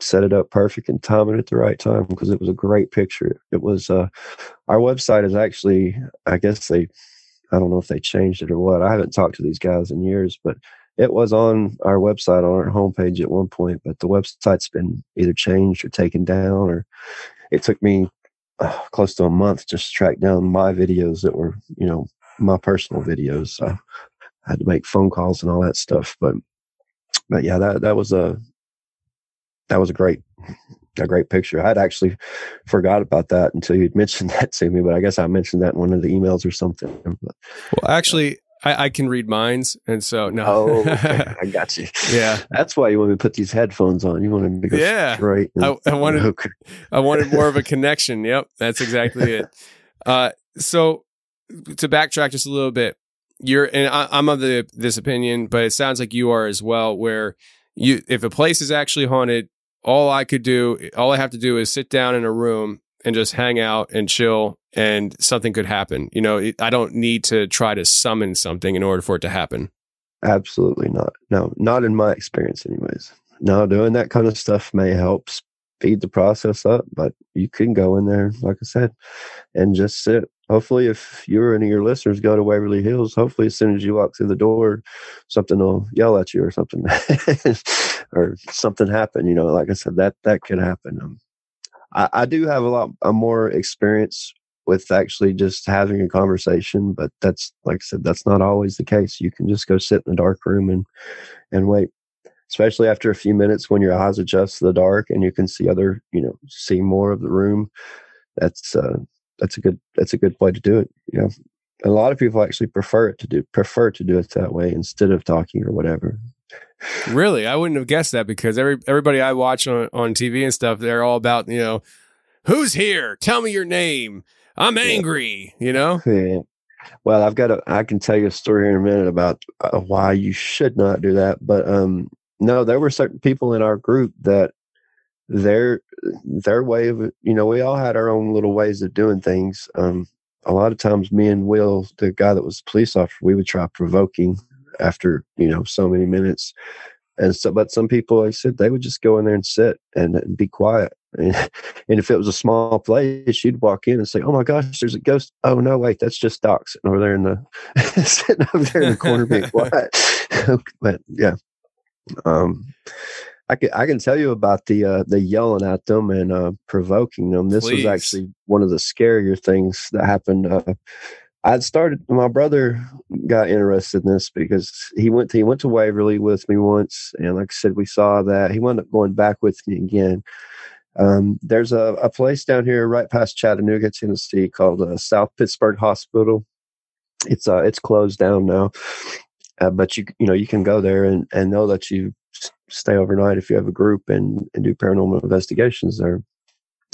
set it up perfect and time it at the right time, because it was a great picture. It was, uh, our website is actually, I guess they, I don't know if they changed it or what. I haven't talked to these guys in years, but it was on our website, on our homepage at one point, but the website's been either changed or taken down, or it took me uh, close to a month just to track down my videos that were, you know, my personal videos. So I had to make phone calls and all that stuff. But, but yeah, that, that was a, That was a great, a great picture. I'd actually forgot about that until you'd mentioned that to me, but I guess I mentioned that in one of the emails or something. But, well, actually, I, I can read minds, and so no, oh, okay. I got you. Yeah, that's why you want me to put these headphones on. You wanted to go yeah. straight. And, I, I wanted, okay. I wanted more of a connection. Yep, that's exactly it. Uh, so to backtrack just a little bit, you're, and I, I'm of the this opinion, but it sounds like you are as well. Where you, if a place is actually haunted, all I could do, all I have to do is sit down in a room and just hang out and chill, and something could happen. You know, it, I don't need to try to summon something in order for it to happen. Absolutely not. No, not in my experience anyways. Now, doing that kind of stuff may help speed the process up, but you can go in there, like I said, and just sit. Hopefully, if you or any of your listeners go to Waverly Hills, hopefully as soon as you walk through the door, something will yell at you or something, or something happen. You know, like I said, that that could happen. Um, I, I do have a lot a more experience with actually just having a conversation, but that's, like I said, that's not always the case. You can just go sit in the dark room and and wait, especially after a few minutes when your eyes adjust to the dark and you can see other, you know, see more of the room. That's uh, that's a good that's a good way to do it. You know, a lot of people actually prefer it to do prefer to do it that way instead of talking or whatever. Really, I wouldn't have guessed that, because every everybody I watch on, on T V and stuff, they're all about, you know, who's here? Tell me your name. I'm angry. Yeah. You know. Yeah. Well, I've got a. I can tell you a story in a minute about uh, why you should not do that. But um, no, there were certain people in our group that their their way of, you know, we all had our own little ways of doing things. Um, a lot of times, me and Will, the guy that was a police officer, we would try provoking after, you know, so many minutes. And so, but some people, like I said, they would just go in there and sit and, and be quiet. And, and if it was a small place, you'd walk in and say, "Oh my gosh, there's a ghost. Oh no, wait, that's just Doc sitting over there in the sitting over there in the corner being quiet." But yeah, um, I can I can tell you about the uh, the yelling at them and uh, provoking them. This Please. was actually one of the scarier things that happened. Uh, I'd started, my brother got interested in this because he went to, he went to Waverly with me once. And like I said, we saw that. He wound up going back with me again. Um, there's a, a place down here right past Chattanooga, Tennessee, called uh, South Pittsburgh Hospital. It's uh, it's closed down now. Uh, but you you know, you can go there and, and they'll let you stay overnight if you have a group and, and do paranormal investigations there.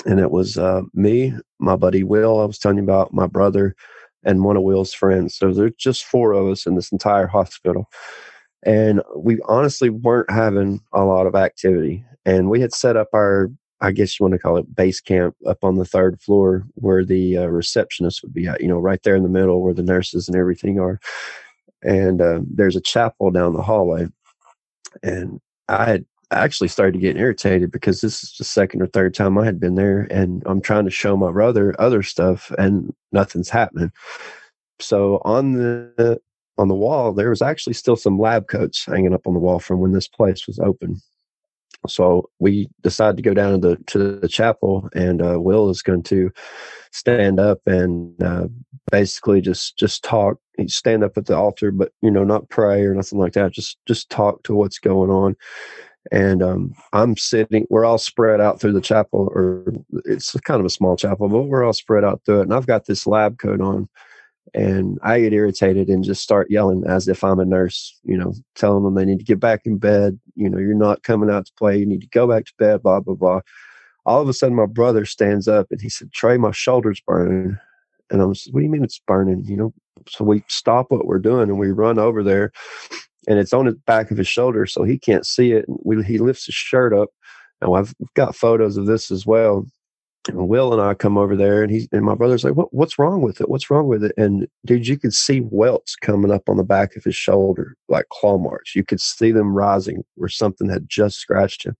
And it was uh, me, my buddy Will, I was telling you about, my brother, and one of Will's friends. So there's just four of us in this entire hospital. And we honestly weren't having a lot of activity. And we had set up our, I guess you want to call it base camp, up on the third floor where the uh, receptionist would be at, you know, right there in the middle where the nurses and everything are. And uh, there's a chapel down the hallway. And I had I actually started getting irritated because this is the second or third time I had been there, and I'm trying to show my brother other stuff and nothing's happening. So on the on the wall, there was actually still some lab coats hanging up on the wall from when this place was open. So we decided to go down to the, to the chapel, and uh, Will is going to stand up and uh, basically just just talk. He'd stand up at the altar, but, you know, not pray or nothing like that. Just just talk to what's going on. And um, I'm sitting, we're all spread out through the chapel, or it's kind of a small chapel, but we're all spread out through it. And I've got this lab coat on, and I get irritated and just start yelling as if I'm a nurse, you know, telling them they need to get back in bed. You know, you're not coming out to play. You need to go back to bed, blah, blah, blah. All of a sudden, my brother stands up and he said, "Trey, my shoulder's burning." And I was, "What do you mean it's burning?" You know, so we stop what we're doing and we run over there. And it's on the back of his shoulder, so he can't see it. And we, he lifts his shirt up, and I've got photos of this as well. And Will and I come over there, and he and my brother's like, "What? What's wrong with it? What's wrong with it?" And dude, you could see welts coming up on the back of his shoulder, like claw marks. You could see them rising where something had just scratched him.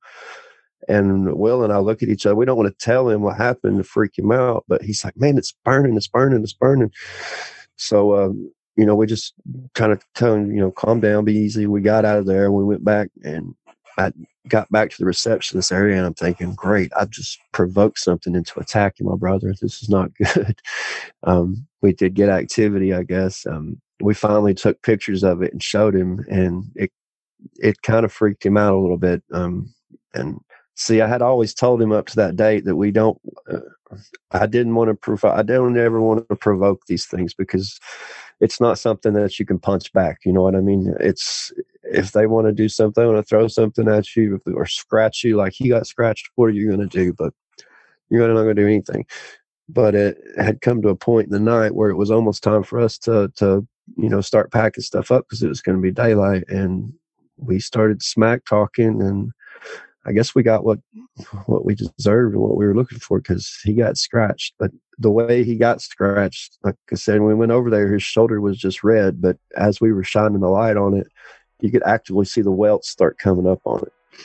And Will and I look at each other. We don't want to tell him what happened to freak him out, but he's like, "Man, it's burning! It's burning! It's burning!" So. um You know, we just kind of tell him, you know, calm down, be easy. We got out of there. We went back, and I got back to the receptionist area, and I'm thinking, great, I've just provoked something into attacking my brother. This is not good. Um, we did get activity, I guess. Um, we finally took pictures of it and showed him, and it it kind of freaked him out a little bit. Um, and see, I had always told him up to that date that we don't, uh, I didn't want to provoke, I don't ever want to provoke these things, because it's not something that you can punch back. You know what I mean? It's, if they want to do something, they want to throw something at you or scratch you like he got scratched, what are you going to do? But you're not going to do anything. But it had come to a point in the night where it was almost time for us to, to you know, start packing stuff up, because it was going to be daylight. And we started smack talking, and I guess we got what what we deserved and what we were looking for, because he got scratched. But the way he got scratched, like I said, when we went over there, his shoulder was just red. But as we were shining the light on it, you could actively see the welts start coming up on it.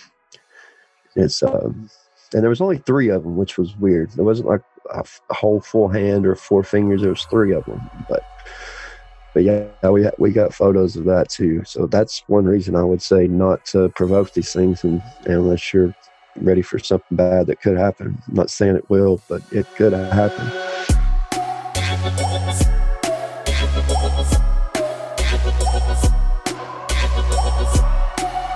It's um, and there was only three of them, which was weird. It wasn't like a whole full hand or four fingers. There was three of them, but. But yeah, we we got photos of that too. So that's one reason I would say not to provoke these things, and, and unless you're ready for something bad that could happen. I'm not saying it will, but it could happen.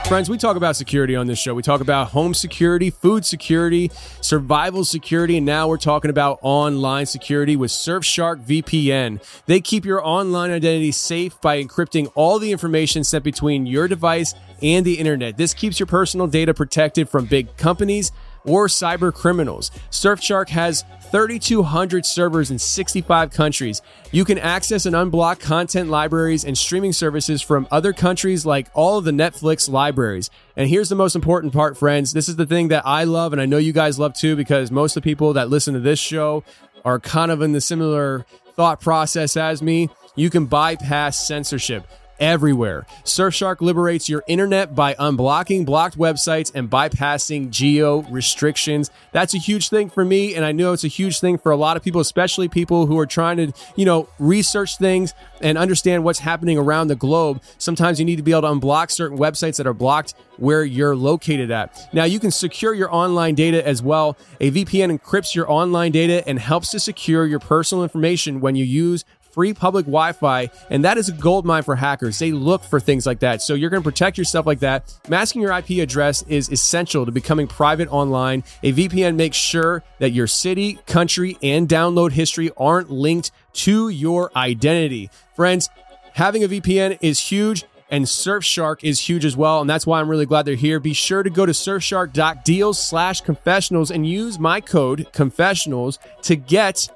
Friends, we talk about security on this show. We talk about home security, food security, survival security, and now we're talking about online security with Surfshark V P N. They keep your online identity safe by encrypting all the information sent between your device and the internet. This keeps your personal data protected from big companies or cyber criminals. Surfshark has three thousand two hundred servers in sixty-five countries. You can access and unblock content libraries and streaming services from other countries, like all of the Netflix libraries. And here's the most important part, friends. This is the thing that I love, and I know you guys love too, because most of the people that listen to this show are kind of in the similar thought process as me. You can bypass censorship everywhere. Surfshark liberates your internet by unblocking blocked websites and bypassing geo restrictions. That's a huge thing for me, and I know it's a huge thing for a lot of people, especially people who are trying to, you know, research things and understand what's happening around the globe. Sometimes you need to be able to unblock certain websites that are blocked where you're located at. Now, you can secure your online data as well. A V P N encrypts your online data and helps to secure your personal information when you use free public Wi-Fi, and that is a goldmine for hackers. They look for things like that, so you're going to protect yourself like that. Masking your I P address is essential to becoming private online. A V P N makes sure that your city, country, and download history aren't linked to your identity. Friends, having a V P N is huge, and Surfshark is huge as well, and that's why I'm really glad they're here. Be sure to go to surfshark.deals slash confessionals and use my code confessionals to get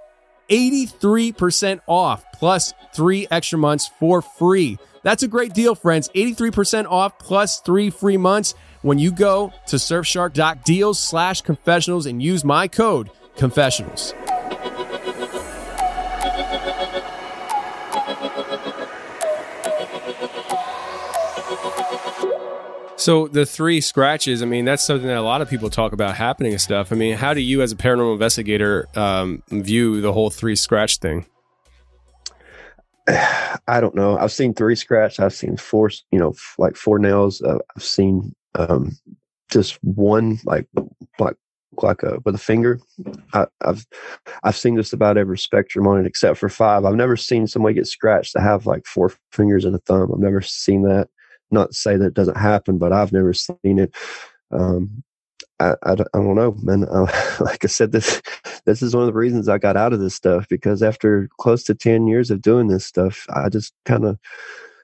eighty-three percent off, plus three extra months for free. That's a great deal, friends. eighty-three percent off plus three free months when you go to surfshark.deals slash confessionals and use my code confessionals. So the three scratches, I mean, that's something that a lot of people talk about happening and stuff. I mean, how do you as a paranormal investigator um, view the whole three scratch thing? I don't know. I've seen three scratch. I've seen four, you know, like four nails. Uh, I've seen um, just one, like, like, like a, with a finger. I, I've, I've seen just about every spectrum on it except for five. I've never seen somebody get scratched to have like four fingers and a thumb. I've never seen that. Not to say that it doesn't happen, but I've never seen it. Um, I, I, I don't know, man. I, like I said, this this is one of the reasons I got out of this stuff, because after close to ten years of doing this stuff, I just kind of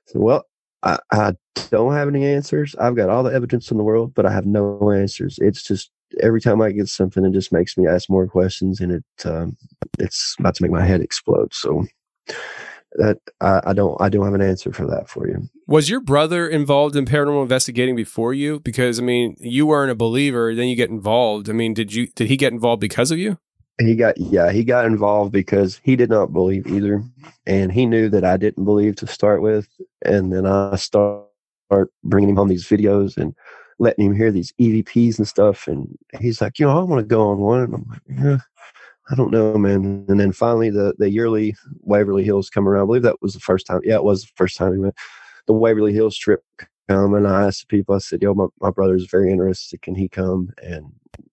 said, well, I, I don't have any answers. I've got all the evidence in the world, but I have no answers. It's just every time I get something, it just makes me ask more questions, and it um, it's about to make my head explode. So that I, I don't I don't have an answer for that for you. Was your brother involved in paranormal investigating before you? Because, I mean, you weren't a believer, then you get involved. I mean, did you did he get involved because of you? He got yeah, he got involved because he did not believe either. And he knew that I didn't believe to start with. And then I start bringing him home these videos and letting him hear these E V Ps and stuff. And he's like, you know, I want to go on one. And I'm like, yeah. I don't know, man. And then finally, the, the yearly Waverly Hills come around. I believe that was the first time. Yeah, it was the first time we went. The Waverly Hills trip come, and I asked people, I said, yo, my, my brother's very interested. Can he come? And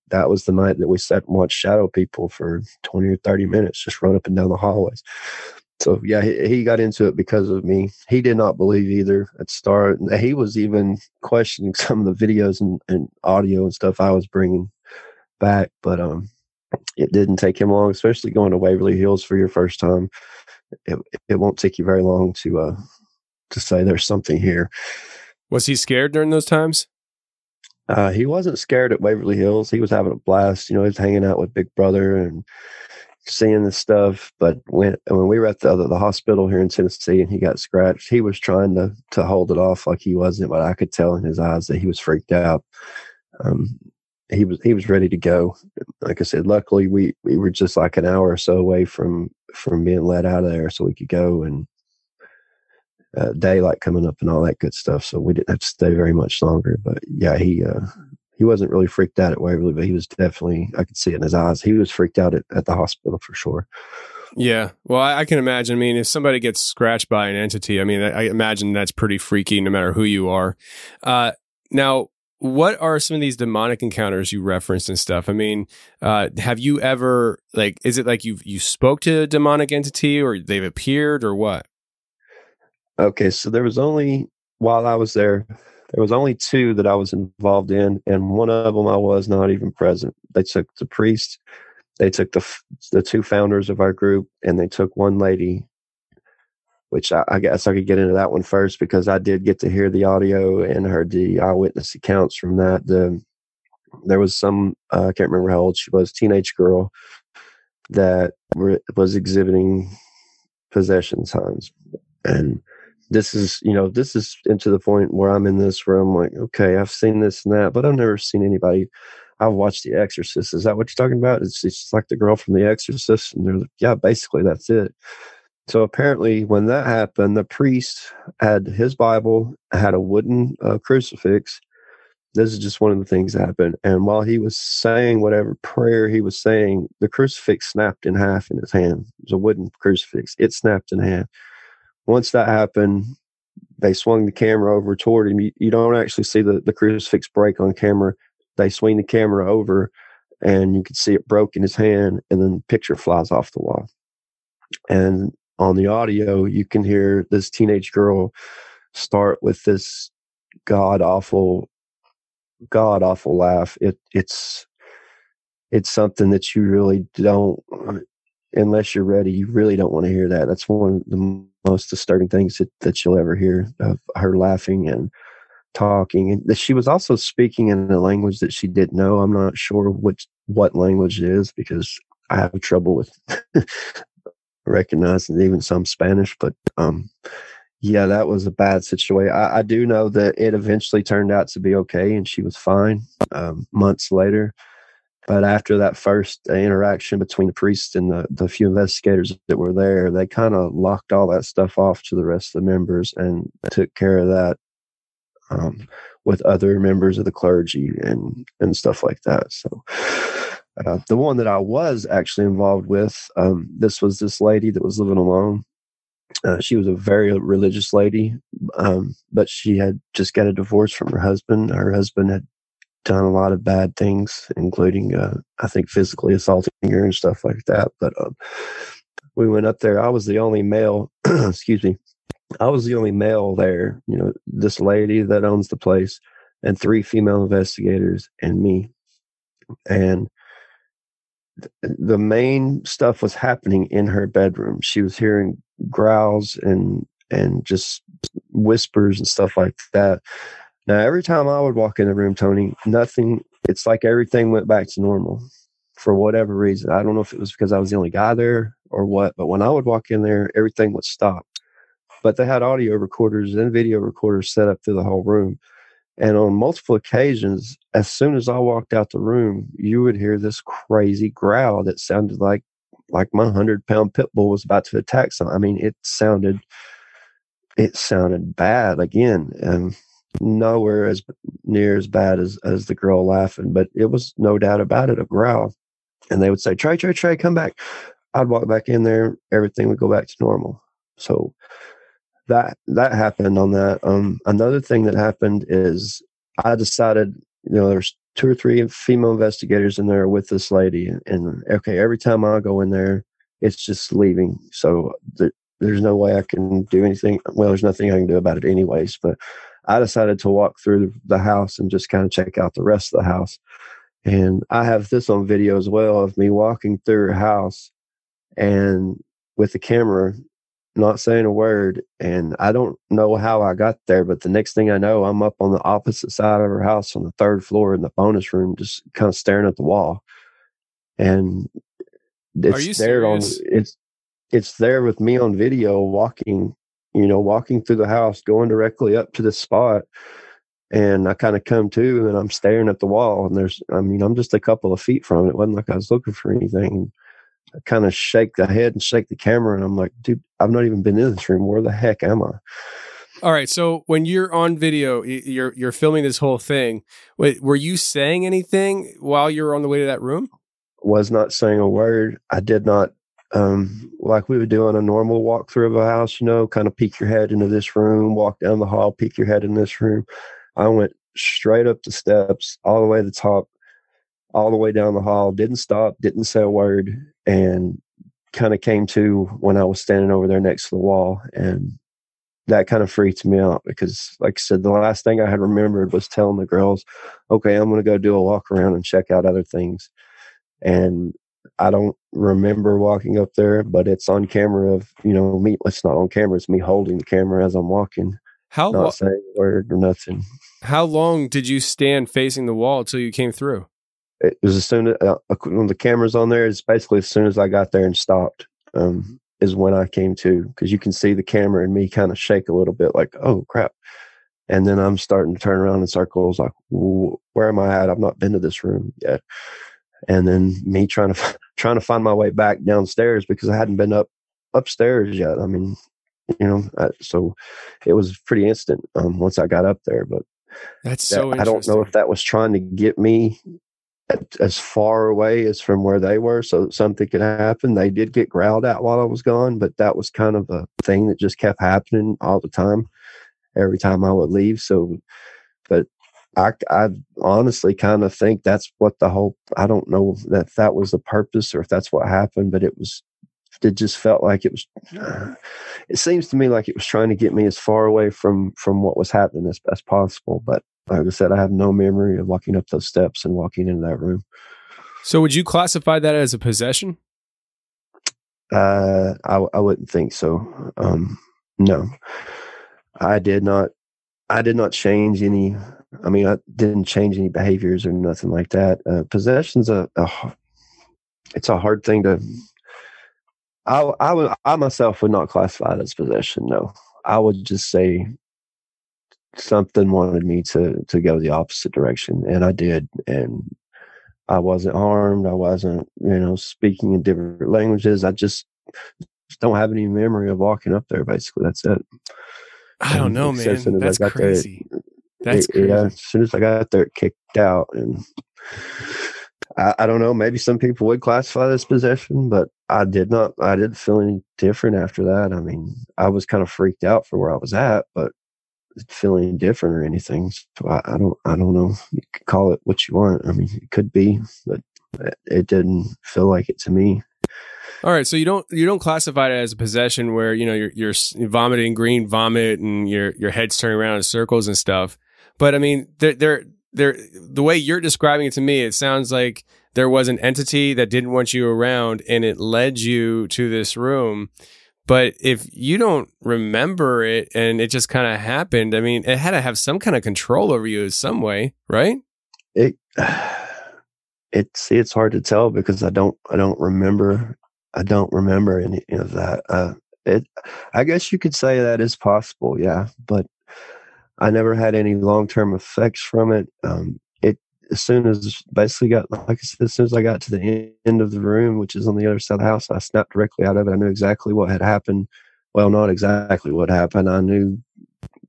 that was the night that we sat and watched shadow people for twenty or thirty minutes, just run up and down the hallways. So, yeah, he, he got into it because of me. He did not believe either at start. He was even questioning some of the videos and, and audio and stuff I was bringing back. But, um, it didn't take him long, especially going to Waverly Hills for your first time. It it won't take you very long to uh to say there's something here. Was he scared during those times? Uh, he wasn't scared at Waverly Hills. He was having a blast. You know, he was hanging out with Big Brother and seeing this stuff. But when when we were at the the hospital here in Tennessee and he got scratched, he was trying to to hold it off like he wasn't, but I could tell in his eyes that he was freaked out. Um. He was he was ready to go. Like I said, luckily we, we were just like an hour or so away from, from being let out of there, so we could go, and uh, daylight coming up and all that good stuff. So we didn't have to stay very much longer. But yeah, he uh, he wasn't really freaked out at Waverly, but he was definitely, I could see it in his eyes, he was freaked out at, at the hospital for sure. Yeah, well, I, I can imagine. I mean, if somebody gets scratched by an entity, I mean, I, I imagine that's pretty freaky, no matter who you are. Uh, now. What are some of these demonic encounters you referenced and stuff? I mean, uh, have you ever, like, is it like you you spoke to a demonic entity or they've appeared or what? Okay, so there was only, while I was there, there was only two that I was involved in, and one of them I was not even present. They took the priest, they took the the two founders of our group, and they took one lady, which I, I guess I could get into that one first, because I did get to hear the audio and heard the eyewitness accounts from that. The, there was some, uh, I can't remember how old she was, teenage girl that re- was exhibiting possession signs. And this is, you know, this is into the point where I'm in this where I'm like, okay, I've seen this and that, but I've never seen anybody. I've watched The Exorcist. Is that what you're talking about? It's just like the girl from The Exorcist. And they're like, yeah, basically that's it. So apparently when that happened, the priest had his Bible, had a wooden uh, crucifix. This is just one of the things that happened. And while he was saying whatever prayer he was saying, the crucifix snapped in half in his hand. It was a wooden crucifix. It snapped in half. Once that happened, they swung the camera over toward him. You, you don't actually see the, the crucifix break on camera. They swing the camera over and you can see it broke in his hand, and then the picture flies off the wall. And on the audio, you can hear this teenage girl start with this god awful, god awful laugh. It it's it's something that you really don't, unless you're ready, you really don't want to hear that. That's one of the most disturbing things that, that you'll ever hear, of her laughing and talking. And she was also speaking in a language that she didn't know. I'm not sure which what language it is, because I have trouble with. Recognize even some Spanish, but um yeah, that was a bad situation. I, I do know that it eventually turned out to be okay, and she was fine um months later. But after that first interaction between the priest and the, the few investigators that were there, they kind of locked all that stuff off to the rest of the members and took care of that um, with other members of the clergy and, and stuff like that. So uh, the one that I was actually involved with, um, this was this lady that was living alone. Uh, she was a very religious lady, um, but she had just got a divorce from her husband. Her husband had done a lot of bad things, including, uh, I think, physically assaulting her and stuff like that. But um, we went up there. I was the only male, excuse me. I was the only male there, you know, this lady that owns the place and three female investigators and me. And th- the main stuff was happening in her bedroom. She was hearing growls and, and just whispers and stuff like that. Now, every time I would walk in the room, Tony, nothing, it's like everything went back to normal for whatever reason. I don't know if it was because I was the only guy there or what, but when I would walk in there, everything would stop. But they had audio recorders and video recorders set up through the whole room. And on multiple occasions, as soon as I walked out the room, you would hear this crazy growl that sounded like like my one hundred pound pit bull was about to attack something. I mean, it sounded it sounded bad again, and nowhere as near as bad as, as the girl laughing. But it was no doubt about it, a growl. And they would say, Trey, Trey, Trey, come back. I'd walk back in there. Everything would go back to normal. So that that happened on that. Um, another thing that happened is I decided, you know, there's two or three female investigators in there with this lady. And, and okay, every time I go in there, it's just leaving. So th- there's no way I can do anything. Well, there's nothing I can do about it anyways. But I decided to walk through the house and just kind of check out the rest of the house. And I have this on video as well of me walking through her house and with the camera, not saying a word. And I don't know how I got there, but the next thing I know, I'm up on the opposite side of her house on the third floor in the bonus room, just kind of staring at the wall. And it's there on it's it's there with me on video walking, you know, walking through the house, going directly up to the spot. And I kind of come to and I'm staring at the wall, and there's, I mean, I'm just a couple of feet from it. It wasn't like I was looking for anything. I kind of shake the head and shake the camera, and I'm like, dude, I've not even been in this room. Where the heck am I? All right. So when you're on video, you're you're filming this whole thing. Wait, were you saying anything while you were on the way to that room? Was not saying a word. I did not, um, like we would do on a normal walkthrough of a house, you know, kind of peek your head into this room, walk down the hall, peek your head in this room. I went straight up the steps, all the way to the top, all the way down the hall, didn't stop, didn't say a word, and kind of came to when I was standing over there next to the wall. And that kind of freaked me out because, like I said, the last thing I had remembered was telling the girls, okay, I'm going to go do a walk around and check out other things. And I don't remember walking up there, but it's on camera of, you know, me. It's not on camera. It's me holding the camera as I'm walking. How not lo- saying a word or nothing. How long did you stand facing the wall until you came through? It was as soon as uh, when the camera's on there, it's basically as soon as I got there and stopped um, is when I came to, because you can see the camera and me kind of shake a little bit like, oh, crap. And then I'm starting to turn around in circles like, where am I at? I've not been to this room yet. And then me trying to trying to find my way back downstairs because I hadn't been up upstairs yet. I mean, you know, I, so it was pretty instant um, once I got up there. But that's so that, I don't know if that was trying to get me as far away as from where they were, so something could happen. They did get growled at while I was gone, but that was kind of a thing that just kept happening all the time, every time I would leave. So, but I, I honestly kind of think that's what the whole, I don't know that that was the purpose or if that's what happened, but it was, it just felt like it was, uh, it seems to me like it was trying to get me as far away from, from what was happening as best possible. But like I said, I have no memory of walking up those steps and walking into that room. So would you classify that as a possession? Uh, I, I wouldn't think so. Um, no, I did not. I did not change any. I mean, I didn't change any behaviors or nothing like that. Uh, possession's a, a. It's a hard thing to. I I would I myself would not classify it as possession. No, I would just say something wanted me to to go the opposite direction, and I did, and I wasn't harmed. I wasn't, you know, speaking in different languages. I just don't have any memory of walking up there. Basically, that's it. I don't know, man. That's crazy. There, That's it, yeah. As soon as I got there, it kicked out, and I, I don't know. Maybe some people would classify this possession, but I did not. I didn't feel any different after that. I mean, I was kind of freaked out for where I was at, but feeling different or anything. So I, I don't. I don't know. You could call it what you want. I mean, it could be, but it, it didn't feel like it to me. All right, so you don't you don't classify it as a possession where, you know, you're you're vomiting green vomit and your your head's turning around in circles and stuff. But I mean, there there there the way you're describing it to me, it sounds like there was an entity that didn't want you around and it led you to this room. But if you don't remember it and it just kind of happened, I mean, it had to have some kind of control over you in some way, right? It it's it's hard to tell because I don't I don't remember. I don't remember any of that. Uh, it, I guess you could say that is possible, yeah. But I never had any long-term effects from it. Um, it as soon as basically got, like I said, as soon as I got to the end of the room, which is on the other side of the house, I snapped directly out of it. I knew exactly what had happened. Well, not exactly what happened. I knew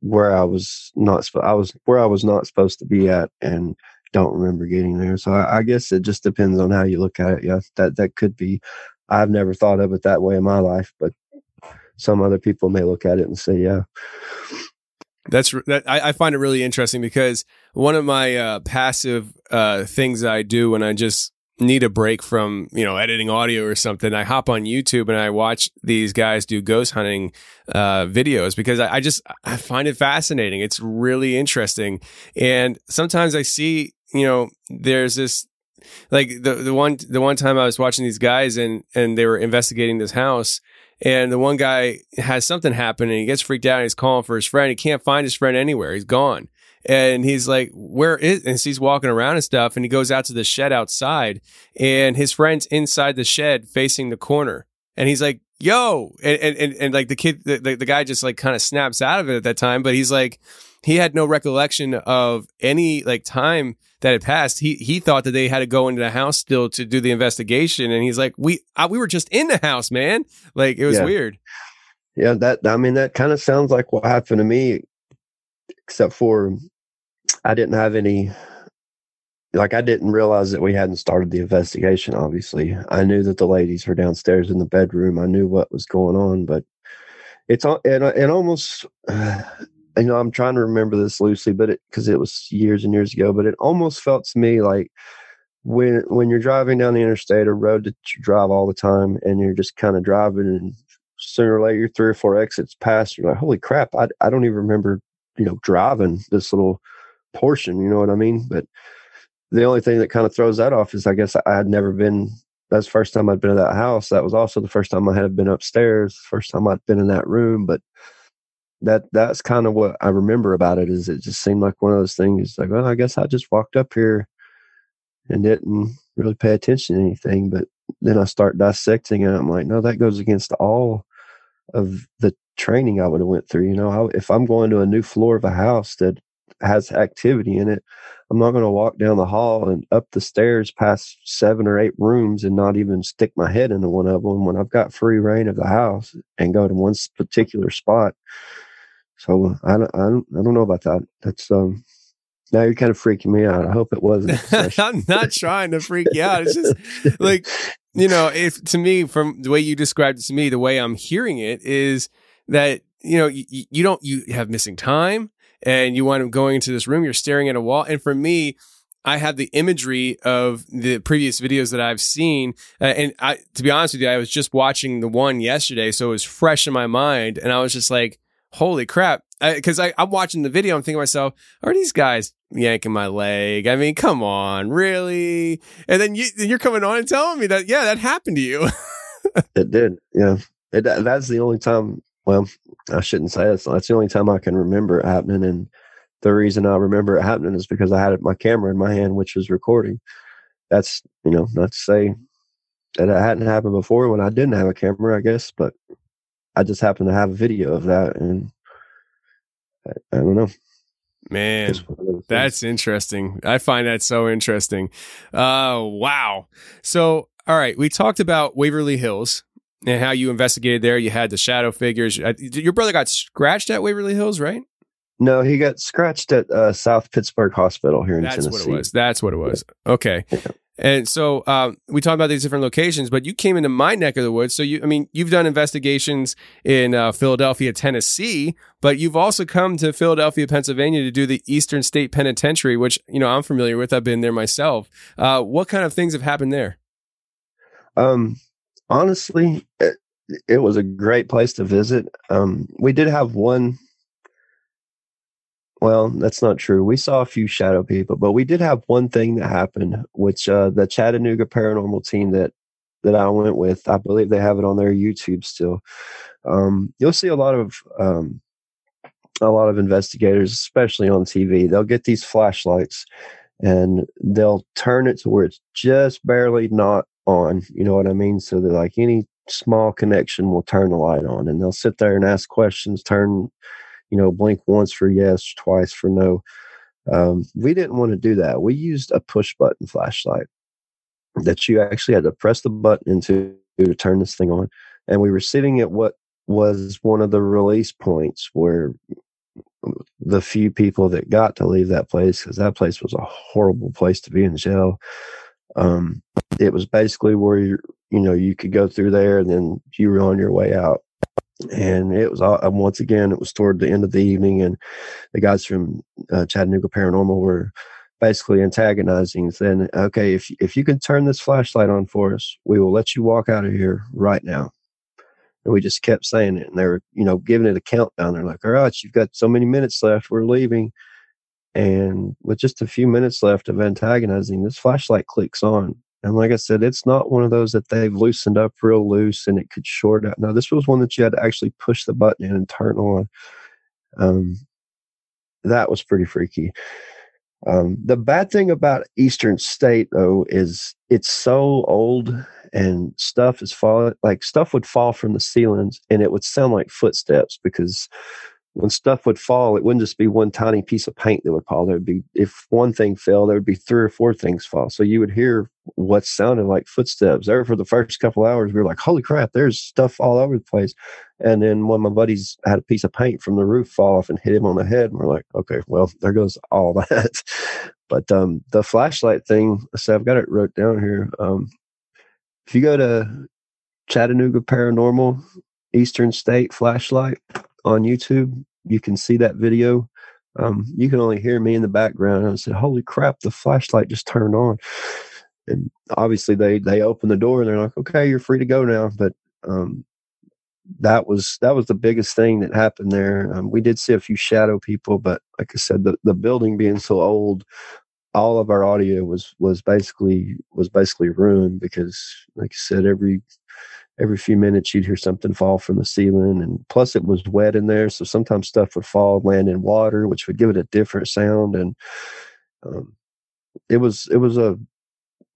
where I was not. Sp- I was where I was not supposed to be at, and don't remember getting there. So I, I guess it just depends on how you look at it. Yeah, that that could be. I've never thought of it that way in my life, but some other people may look at it and say, yeah. That's that, I, I find it really interesting because one of my uh, passive uh, things I do when I just need a break from, you know, editing audio or something, I hop on YouTube and I watch these guys do ghost hunting uh, videos because I, I just, I find it fascinating. It's really interesting. And sometimes I see, you know, there's this, like the the one the one time I was watching these guys and and they were investigating this house, and the one guy has something happen and he gets freaked out and he's calling for his friend. He can't find his friend anywhere. He's gone. And he's like, where is, and he's walking around and stuff, and he goes out to the shed outside and his friend's inside the shed facing the corner. And he's like, yo, and and, and, and like the kid the, the, the guy just like kind of snaps out of it at that time, but he's like, he had no recollection of any like time that had passed. He he thought that they had to go into the house still to do the investigation, and he's like, "We I, we were just in the house, man." Like it was yeah. weird. Yeah, that I mean, that kind of sounds like what happened to me, except for I didn't have any. Like I didn't realize that we hadn't started the investigation. Obviously, I knew that the ladies were downstairs in the bedroom. I knew what was going on, but it's and and almost. Uh, You know, I'm trying to remember this loosely, but it because it was years and years ago, but it almost felt to me like when when you're driving down the interstate or road that you drive all the time, and you're just kind of driving, and sooner or later, you're three or four exits past, you're like, holy crap, I, I don't even remember, you know, driving this little portion, you know what I mean? But the only thing that kind of throws that off is I guess I had never been, that's the first time I'd been in that house. That was also the first time I had been upstairs, first time I'd been in that room, but That that's kind of what I remember about it is it just seemed like one of those things like, well, I guess I just walked up here and didn't really pay attention to anything. But then I start dissecting and I'm like, no, that goes against all of the training I would have went through. You know, I, if I'm going to a new floor of a house that has activity in it, I'm not going to walk down the hall and up the stairs past seven or eight rooms and not even stick my head into one of them when I've got free reign of the house and go to one particular spot. So I don't, I don't, I don't know about that. That's um. Now you're kind of freaking me out. I hope it wasn't. I'm not trying to freak you out. It's just like, you know, if to me, from the way you described it to me, the way I'm hearing it is that, you know, you, you don't, you have missing time, and you wind up going into this room. You're staring at a wall, and for me, I have the imagery of the previous videos that I've seen. Uh, and I, to be honest with you, I was just watching the one yesterday, so it was fresh in my mind, and I was just like, holy crap. Because I, I, I'm watching the video, I'm thinking to myself, are these guys yanking my leg? I mean, come on, really? And then you, you're coming on and telling me that, yeah, that happened to you. It did, yeah. It, that's the only time, well, I shouldn't say this. That's the only time I can remember it happening. And the reason I remember it happening is because I had my camera in my hand, which was recording. That's, you know, not to say that it hadn't happened before when I didn't have a camera, I guess, but I just happened to have a video of that, and I, I don't know. Man, that's interesting. I find that so interesting. Uh, wow. So, all right, we talked about Waverly Hills and how you investigated there. You had the shadow figures. Your brother got scratched at Waverly Hills, right? No, he got scratched at uh, South Pittsburgh Hospital here in Tennessee. That's what it was. That's what it was. Okay. Yeah. And so um, we talked about these different locations, but you came into my neck of the woods. So, you, I mean, you've done investigations in uh, Philadelphia, Tennessee, but you've also come to Philadelphia, Pennsylvania to do the Eastern State Penitentiary, which, you know, I'm familiar with. I've been there myself. Uh, what kind of things have happened there? Um, honestly, it, it was a great place to visit. Um, we did have one. Well, that's not true. We saw a few shadow people, but we did have one thing that happened, which uh, the Chattanooga Paranormal team that that I went with, I believe they have it on their YouTube still. Um, you'll see a lot of um, a lot of investigators, especially on T V. They'll get these flashlights and they'll turn it to where it's just barely not on. You know what I mean? So they're like any small connection will turn the light on, and they'll sit there and ask questions, turn. You know, blink once for yes, twice for no. Um, we didn't want to do that. We used a push button flashlight that you actually had to press the button into to turn this thing on. And we were sitting at what was one of the release points where the few people that got to leave that place, because that place was a horrible place to be in jail. Um, it was basically where, you, you know, you could go through there and then you were on your way out. And it was, uh, once again, it was toward the end of the evening, and the guys from uh, Chattanooga Paranormal were basically antagonizing, saying, okay, if if you can turn this flashlight on for us, we will let you walk out of here right now. And we just kept saying it, and they were, you know, giving it a countdown. They're like, all right, you've got so many minutes left, we're leaving. And with just a few minutes left of antagonizing, this flashlight clicks on. And like I said, it's not one of those that they've loosened up real loose and it could short out. No, this was one that you had to actually push the button in and turn on. Um, that was pretty freaky. Um, the bad thing about Eastern State, though, is it's so old and stuff is falling. Like stuff would fall from the ceilings and it would sound like footsteps, because when stuff would fall, it wouldn't just be one tiny piece of paint that would fall. There would be, if one thing fell, there would be three or four things fall. So you would hear what sounded like footsteps. There for the first couple hours, we were like, holy crap, there's stuff all over the place. And then one of my buddies had a piece of paint from the roof fall off and hit him on the head. And we're like, okay, well, there goes all that. But um, the flashlight thing, so I've got it wrote down here. Um, if you go to Chattanooga Paranormal, Eastern State flashlight, on YouTube, you can see that video. Um, you can only hear me in the background. And I said, holy crap, the flashlight just turned on. And obviously they, they opened the door and they're like, okay, you're free to go now. But, um, that was, that was the biggest thing that happened there. Um, we did see a few shadow people, but like I said, the, the building being so old, all of our audio was, was basically, was basically ruined, because like I said, every, Every few minutes, you'd hear something fall from the ceiling. And plus, it was wet in there. So sometimes stuff would fall, land in water, which would give it a different sound. And um, it was it was a,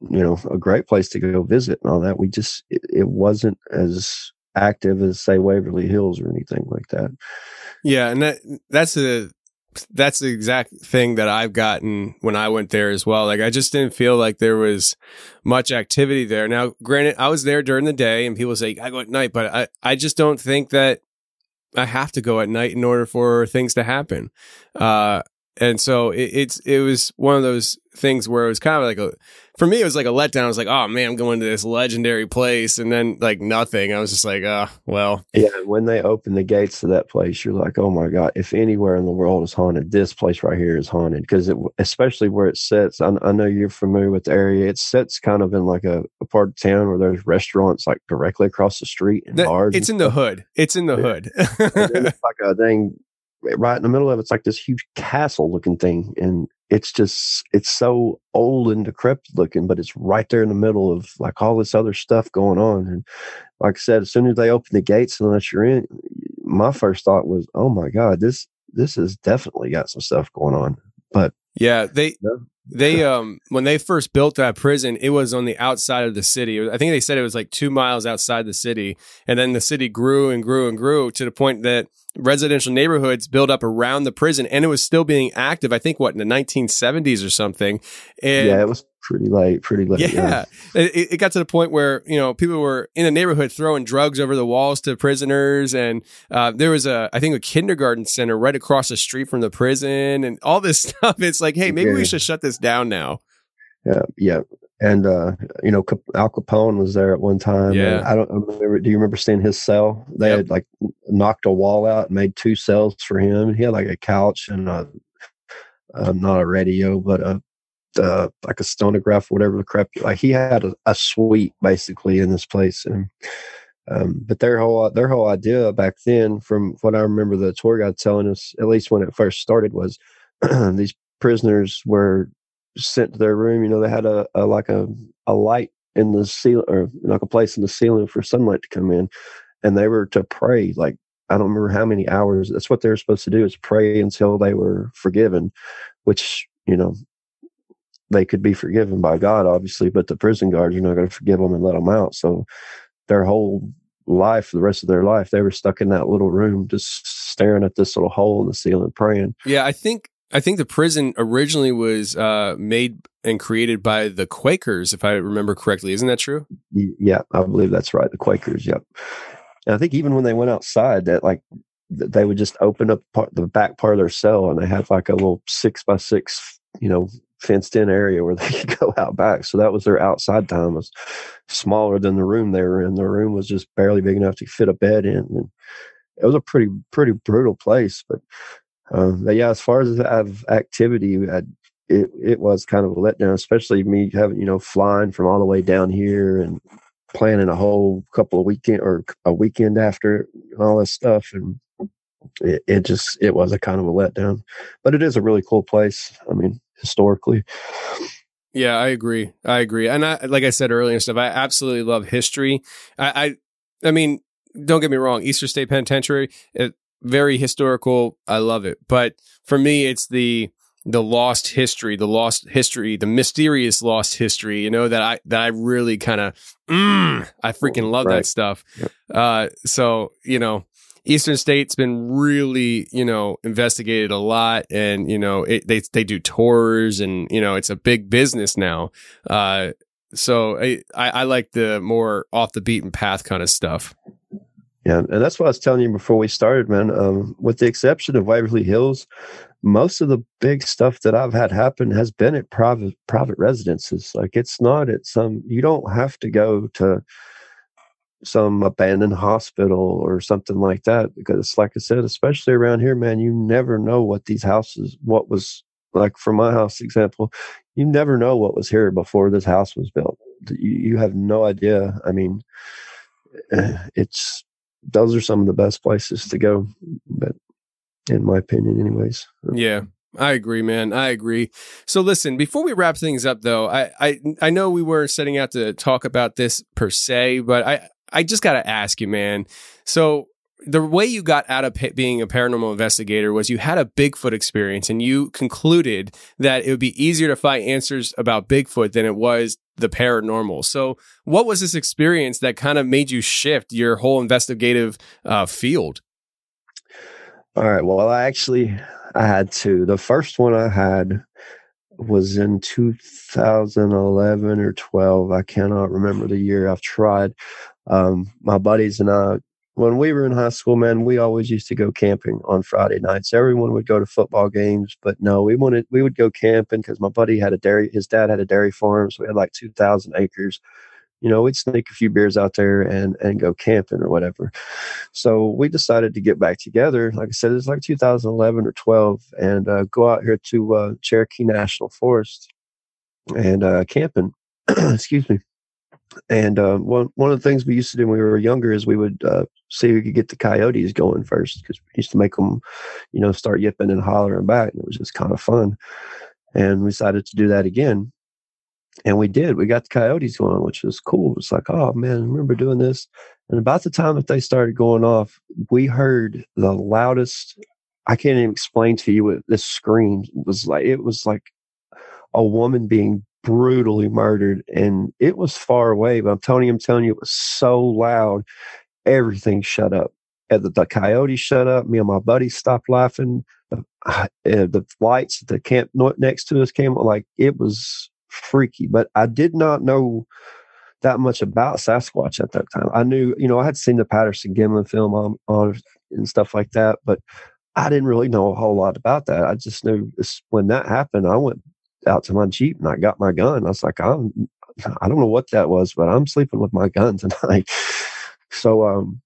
you know, a great place to go visit and all that. We just, it, it wasn't as active as, say, Waverly Hills or anything like that. Yeah. And that that's a, that's the exact thing that I've gotten when I went there as well. Like, I just didn't feel like there was much activity there. Now, granted, I was there during the day and people say, I go at night, but I, I just don't think that I have to go at night in order for things to happen. Uh, and so it, it's, it was one of those things where it was kind of like a, for me, it was like a letdown. I was like, oh man, I'm going to this legendary place. And then like nothing. I was just like, oh, well. Yeah. When they open the gates to that place, you're like, oh my God, if anywhere in the world is haunted, this place right here is haunted. Cause it, especially where it sits, I, I know you're familiar with the area. It sits kind of in like a, a part of town where there's restaurants like directly across the street and that, bars. It's and in stuff. The hood. It's in the hood. It's like a dang. Right in the middle of it's like this huge castle looking thing, and it's just it's so old and decrepit looking, but it's right there in the middle of like all this other stuff going on. And like I said, as soon as they open the gates and let you in, my first thought was, oh my God, this this has definitely got some stuff going on. But yeah, they you know, they um when they first built that prison, it was on the outside of the city. I think they said it was like two miles outside the city, and then the city grew and grew and grew to the point that residential neighborhoods built up around the prison, and it was still being active. I think what in the nineteen seventies or something. And yeah, it was pretty light, pretty light. Yeah. yeah. It, it got to the point where, you know, people were in the neighborhood throwing drugs over the walls to prisoners. And uh, there was a, I think a kindergarten center right across the street from the prison and all this stuff. It's like, hey, maybe yeah. we should shut this down now. Yeah. Yeah. And, uh, you know, Al Capone was there at one time. Yeah. I don't remember. Do you remember seeing his cell? They yep. had like knocked a wall out and made two cells for him. He had like a couch and a, uh, not a radio, but a, Uh, like a stonograph, whatever the crap. Like he had a, a suite basically in this place, and um, but their whole their whole idea back then, from what I remember the tour guide telling us, at least when it first started, was these prisoners were sent to their room. You know, they had a, a like a a light in the ceiling, or like a place in the ceiling for sunlight to come in, and they were to pray. Like I don't remember how many hours. That's what they were supposed to do, is pray until they were forgiven, which you know. They could be forgiven by God, obviously, but the prison guards are not going to forgive them and let them out. So their whole life, the rest of their life, they were stuck in that little room, just staring at this little hole in the ceiling, praying. Yeah, I think I think the prison originally was uh, made and created by the Quakers, if I remember correctly. Isn't that true? Yeah, I believe that's right. The Quakers. Yep. And I think even when they went outside, that like they would just open up part, the back part of their cell, and they had like a little six by six, you know, fenced in area where they could go out back. So that was their outside time, was smaller than the room they were in. The room was just barely big enough to fit a bed in. And it was a pretty, pretty brutal place. But, uh, but yeah, as far as activity, I, it, it was kind of a letdown, especially me having, you know, flying from all the way down here and planning a whole couple of weekend or a weekend after and all this stuff. And it, it just, it was a kind of a letdown, but it is a really cool place. I mean, historically. Yeah, I agree. I agree. And I, like I said earlier and stuff, I absolutely love history. I, I, I mean, don't get me wrong. Eastern State Penitentiary, it, very historical. I love it. But for me, it's the, the lost history, the lost history, the mysterious lost history, you know, that I, that I really kind of, mm, I freaking love right. that stuff. Yep. Uh, so, you know, Eastern State's been really, you know, investigated a lot, and you know it, they they do tours, and you know it's a big business now. Uh, so I, I, I like the more off the beaten path kind of stuff. Yeah, and that's what I was telling you before we started, man. Um, with the exception of Waverly Hills, most of the big stuff that I've had happen has been at private private residences. Like it's not at some. You don't have to go to some abandoned hospital or something like that, because like I said, especially around here, man, you never know what these houses, what was like for my house example, you never know what was here before this house was built. You, you have no idea. I mean, it's, those are some of the best places to go, but in my opinion anyways. Yeah. I agree, man. I agree. So listen, before we wrap things up though, I, I, I know we were setting out to talk about this per se, but I, I just got to ask you, man. So the way you got out of pa- being a paranormal investigator was you had a Bigfoot experience, and you concluded that it would be easier to find answers about Bigfoot than it was the paranormal. So what was this experience that kind of made you shift your whole investigative uh, field? All right. Well, I actually, I had two. The first one I had was in two thousand eleven or twelve. I cannot remember the year. I've tried. Um, my buddies and I, when we were in high school, man, we always used to go camping on Friday nights. Everyone would go to football games, but no, we wanted, we would go camping because my buddy had a dairy, his dad had a dairy farm. So we had like two thousand acres, you know, we'd sneak a few beers out there and, and go camping or whatever. So we decided to get back together. Like I said, it was like two thousand eleven or twelve, and, uh, go out here to, uh, Cherokee National Forest and, uh, camping, excuse me. And uh, one one of the things we used to do when we were younger is we would uh, see if we could get the coyotes going first, because we used to make them, you know, start yipping and hollering back. And it was just kind of fun. And we decided to do that again. And we did. We got the coyotes going, which was cool. It's like, oh, man, I remember doing this. And about the time that they started going off, we heard the loudest. I can't even explain to you what this scream was like. It was like a woman being brutally murdered, and it was far away, but I'm telling you, I'm telling you, it was so loud. Everything shut up. And the, the coyote shut up. Me and my buddy stopped laughing. The, uh, the lights at the camp next to us came on. Like it was freaky. But I did not know that much about Sasquatch at that time. I knew, you know, I had seen the Patterson Gimlin film on, on and stuff like that, but I didn't really know a whole lot about that. I just knew this, when that happened, I went out to my Jeep and I got my gun. I was like, I'm, I don't know what that was, but I'm sleeping with my gun tonight. So, um,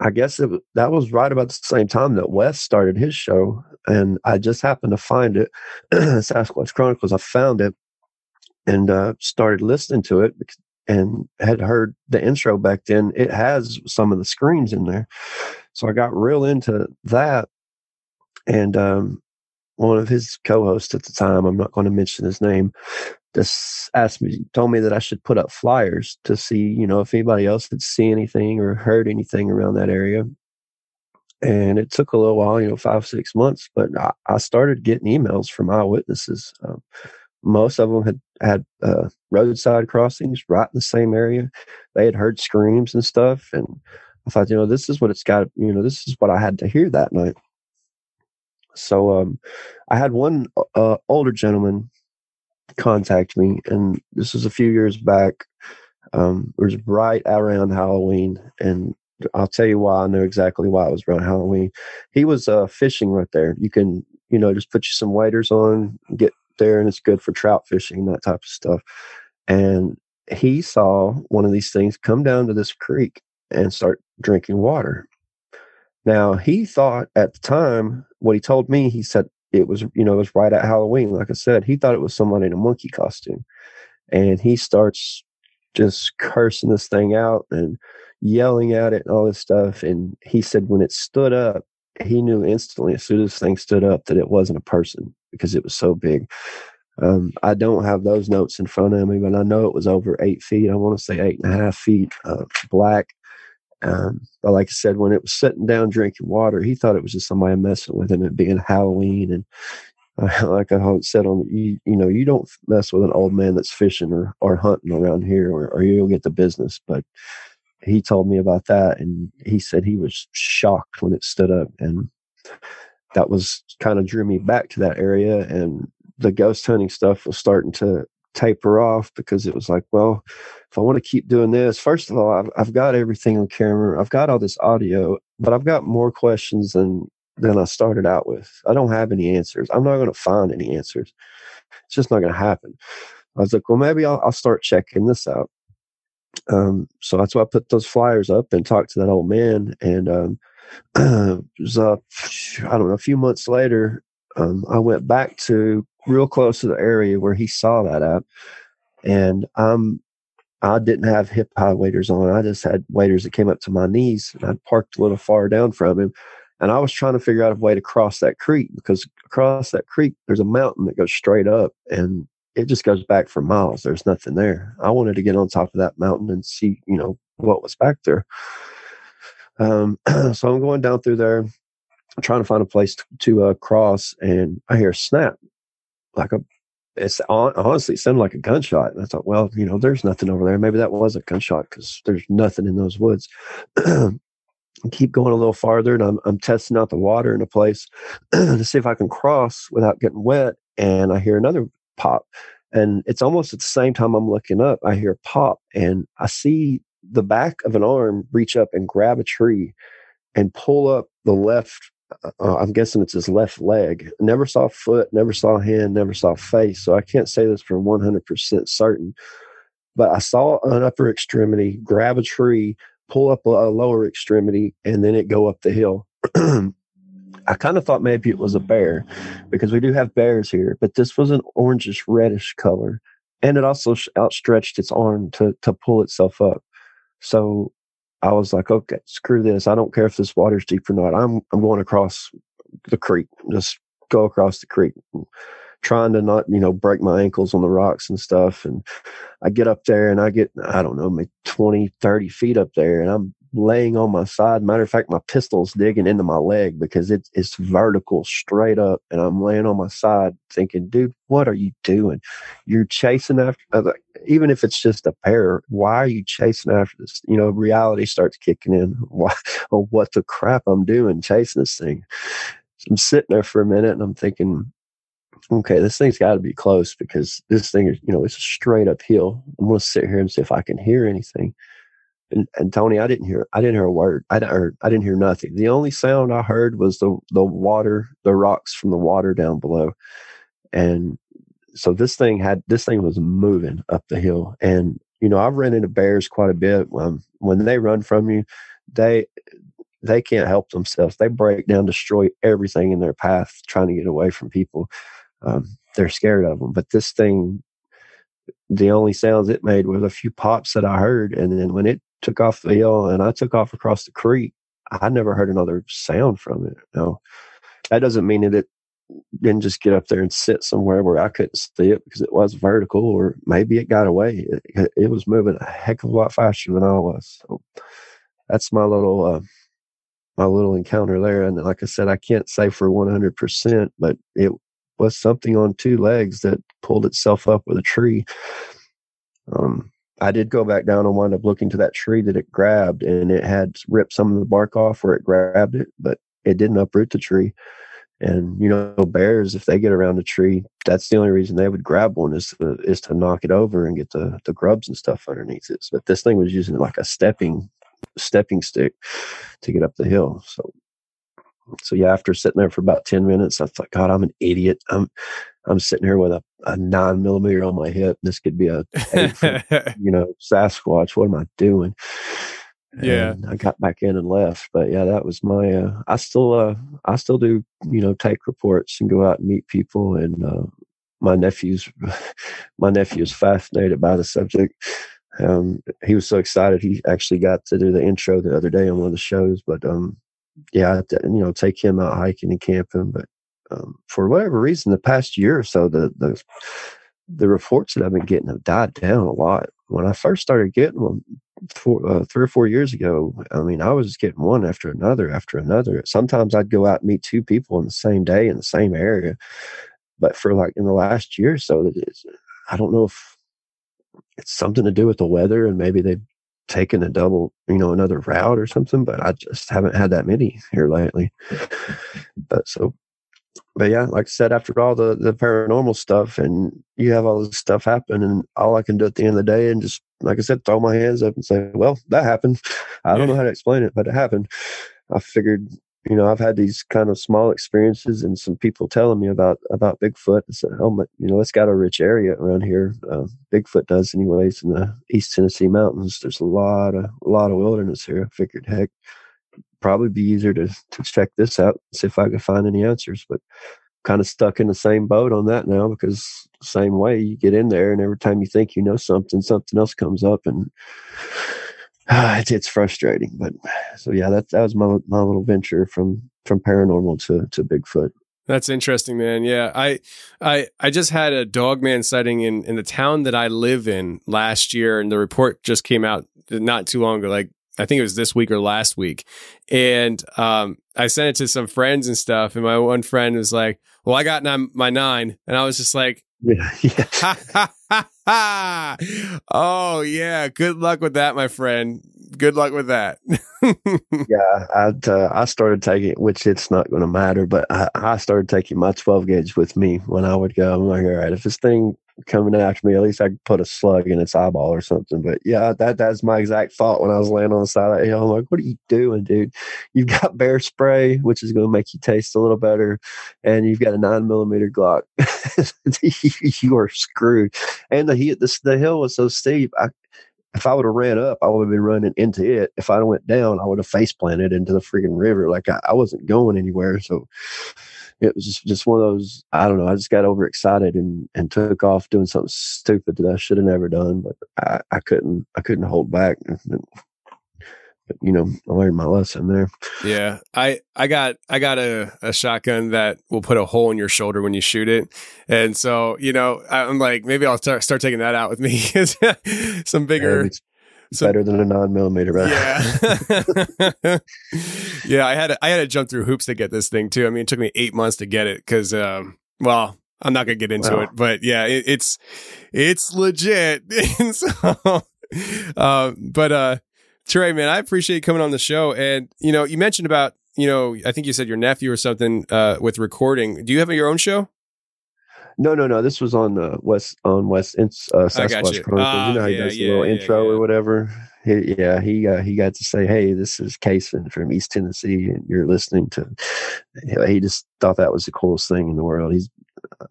I guess it, that was right about the same time that Wes started his show, and I just happened to find it, Sasquatch Chronicles. I found it and uh, started listening to it, and had heard the intro back then. It has some of the screams in there, so I got real into that. And um, one of his co-hosts at the time, I'm not going to mention his name, just asked me, told me that I should put up flyers to see, you know, if anybody else had seen anything or heard anything around that area. And it took a little while, you know, five, six months, but I, I started getting emails from eyewitnesses. Um, most of them had had uh, roadside crossings right in the same area. They had heard screams and stuff. And I thought, you know, this is what it's got, you know, this is what I had to hear that night. So um, I had one uh, older gentleman contact me, and this was a few years back. Um it was right around Halloween, and I'll tell you why. I know exactly why it was around Halloween. He was uh fishing right there. You can, you know, just put you some waders on, get there, and it's good for trout fishing, that type of stuff. And he saw one of these things come down to this creek and start drinking water. Now, he thought at the time, what he told me, he said it was, you know, it was right at Halloween. Like I said, he thought it was somebody in a monkey costume, and he starts just cursing this thing out and yelling at it and all this stuff. And he said, when it stood up, he knew instantly as soon as this thing stood up that it wasn't a person, because it was so big. Um, I don't have those notes in front of me, but I know it was over eight feet. I want to say eight and a half feet uh, black. Um, but like I said, when it was sitting down drinking water, he thought it was just somebody messing with him, and being Halloween. And uh, like I said, on you, you know, you don't mess with an old man that's fishing or, or hunting around here, or, or you'll get the business. But he told me about that, and he said he was shocked when it stood up. And that was kind of drew me back to that area. And the ghost hunting stuff was starting to taper off, because it was like, well, if I want to keep doing this, first of all, I've, I've got everything on camera, I've got all this audio, but I've got more questions than than I started out with. I don't have any answers. I'm not going to find any answers. It's just not going to happen. I was like, well, maybe I'll, I'll start checking this out. Um, so that's why I put those flyers up and talked to that old man. And um, it was, uh, I don't know, a few months later, um, I went back to real close to the area where he saw that at. And um, I didn't have hip high waders on. I just had waders that came up to my knees, and I'd parked a little far down from him. And I was trying to figure out a way to cross that creek, because across that creek, there's a mountain that goes straight up, and it just goes back for miles. There's nothing there. I wanted to get on top of that mountain and see, you know, what was back there. Um, so I'm going down through there, trying to find a place to, to uh, cross, and I hear a snap. Like a, it's on, honestly, it sounded like a gunshot. And I thought, well, you know, there's nothing over there. Maybe that was a gunshot, because there's nothing in those woods. Keep going a little farther, and I'm, I'm testing out the water in a place to see if I can cross without getting wet. And I hear another pop, and it's almost at the same time I'm looking up, I hear a pop, and I see the back of an arm reach up and grab a tree and pull up the left. Uh, I'm guessing it's his left leg. Never saw foot, never saw hand, never saw face. So I can't say this for one hundred percent certain, but I saw an upper extremity grab a tree, pull up a lower extremity, and then it go up the hill. I kind of thought maybe it was a bear, because we do have bears here, but this was an orangish reddish color. And it also outstretched its arm to, to pull itself up. So I was like, okay, screw this. I don't care if this water's deep or not. I'm I'm going across the creek. Just go across the creek, trying to not, you know, break my ankles on the rocks and stuff. And I get up there, and I get, I don't know, maybe twenty, thirty feet up there, and I'm laying on my side. Matter of fact, my pistol's digging into my leg, because it's it's vertical straight up, and I'm laying on my side thinking, dude, what are you doing? You're chasing after, even if it's just a bear, why are you chasing after this? You know, reality starts kicking in. Why, oh, what the crap I'm doing chasing this thing? So I'm sitting there for a minute, and I'm thinking, okay, this thing's got to be close because this thing is, you know, it's a straight uphill. I'm going to sit here and see if I can hear anything. And, and Tony, I didn't hear, I didn't hear a word. I heard, I didn't hear nothing. The only sound I heard was the, the water, the rocks from the water down below. And so this thing had, this thing was moving up the hill. And, you know, I've run into bears quite a bit. When, when they run from you, they, they can't help themselves. They break down, destroy everything in their path, trying to get away from people. Um, they're scared of them. But this thing, the only sounds it made was a few pops that I heard. And then when it took off the hill and I took off across the creek, I never heard another sound from it. No, that doesn't mean that it didn't just get up there and sit somewhere where I couldn't see it, because it was vertical, or maybe it got away. It, it was moving a heck of a lot faster than I was. So that's my little, uh, my little encounter there. And like I said, I can't say for one hundred percent, but it was something on two legs that pulled itself up with a tree. Um, I did go back down and wound up looking to that tree that it grabbed, and it had ripped some of the bark off where it grabbed it, but it didn't uproot the tree. And, you know, bears, if they get around a tree, that's the only reason they would grab one, is to, is to knock it over and get the, the grubs and stuff underneath it. But this thing was using it like a stepping stepping stick to get up the hill. So, so yeah, after sitting there for about ten minutes, I thought, God, I'm an idiot. I'm, I'm sitting here with a, a nine millimeter on my hip. This could be a, from, you know, Sasquatch. What am I doing? And yeah, I got back in and left. But yeah, that was my, uh, I still, uh, I still do, you know, take reports and go out and meet people. And, uh, my nephew's, my nephew is fascinated by the subject. Um, he was so excited. He actually got to do the intro the other day on one of the shows, but, um, yeah, you know, take him out hiking and camping. But um, for whatever reason, the past year or so, the, the the reports that I've been getting have died down a lot. When I first started getting them four, uh, three or four years ago, I mean, I was just getting one after another after another. Sometimes I'd go out and meet two people on the same day in the same area. But for like in the last year or so, that is, I don't know if it's something to do with the weather, and maybe they've taking a double, you know, another route or something, but I just haven't had that many here lately. But so, but yeah, like I said, after all the, the paranormal stuff, and you have all this stuff happen, and all I can do at the end of the day, and just, like I said, throw my hands up and say, well, that happened. I don't know how to explain it, but it happened. I figured, you know, I've had these kind of small experiences, and some people telling me about, about Bigfoot. I said, oh my, you know, it's got a rich area around here. Uh, Bigfoot does anyways, in the East Tennessee mountains. There's a lot of, a lot of wilderness here. I figured, heck, probably be easier to, to check this out, see if I could find any answers. But kind of stuck in the same boat on that now, because same way you get in there, and every time you think you know something, something else comes up, and Uh, it's, it's frustrating. But so yeah, that that was my my little venture from from paranormal to to Bigfoot. That's interesting, man. Yeah, I I I just had a dogman sighting in in the town that I live in last year, and the report just came out not too long ago. Like I think it was this week or last week, and um, I sent it to some friends and stuff. And my one friend was like, "Well, I got nine, my nine," and I was just like, yeah, yeah. Ha, ha, ha, ha. Oh yeah, good luck with that, my friend. Good luck with that. Yeah, I uh, I started taking, which it's not going to matter, but I, I started taking my twelve gauge with me when I would go. I'm like, all right, if this thing coming after me, at least I could put a slug in its eyeball or something. But yeah, that that's my exact thought when I was laying on the side of that hill. I'm like, what are you doing, dude? You've got bear spray, which is going to make you taste a little better, and you've got a nine millimeter Glock. You are screwed. And the heat, the, the hill was so steep. I, if I would have ran up, I would have been running into it. If I went down, I would have face planted into the freaking river. Like I, I wasn't going anywhere. So it was just, just one of those, I don't know, I just got overexcited and, and took off doing something stupid that I should have never done, but I, I couldn't, I couldn't hold back. But, you know, I learned my lesson there. Yeah. I, I got, I got a, a shotgun that will put a hole in your shoulder when you shoot it. And so, you know, I'm like, maybe I'll start, start taking that out with me. Some bigger. So, better than a nine millimeter, right? Yeah. Yeah, I had to, I had to jump through hoops to get this thing too. I mean, it took me eight months to get it because, um, well, I'm not gonna get into wow. it, but yeah, it, it's it's legit. And so, uh, but uh, Trey, man, I appreciate you coming on the show. And you know, you mentioned about you know, I think you said your nephew or something uh, with recording. Do you have your own show? No, no, no. This was on uh, West on West uh, Sasquatch you. Chronicles. Uh, you know how he yeah, does the yeah, little yeah, intro yeah. or whatever. He, yeah, he uh, he got to say, "Hey, this is Kason from East Tennessee, and you're listening to." He just thought that was the coolest thing in the world. He's uh,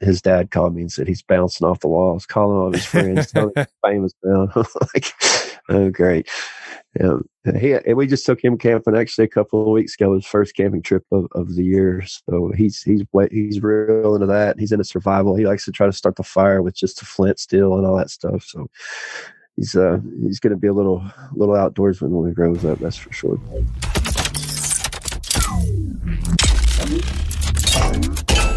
his dad called me and said he's bouncing off the walls, calling all his friends, telling him he's famous now. Like, oh, great. Um, he, and we just took him camping actually a couple of weeks ago, his first camping trip of, of the year. So he's he's he's real into that. He's into survival. He likes to try to start the fire with just a flint steel and all that stuff. So he's uh, he's going to be a little little outdoorsman when he grows up, that's for sure.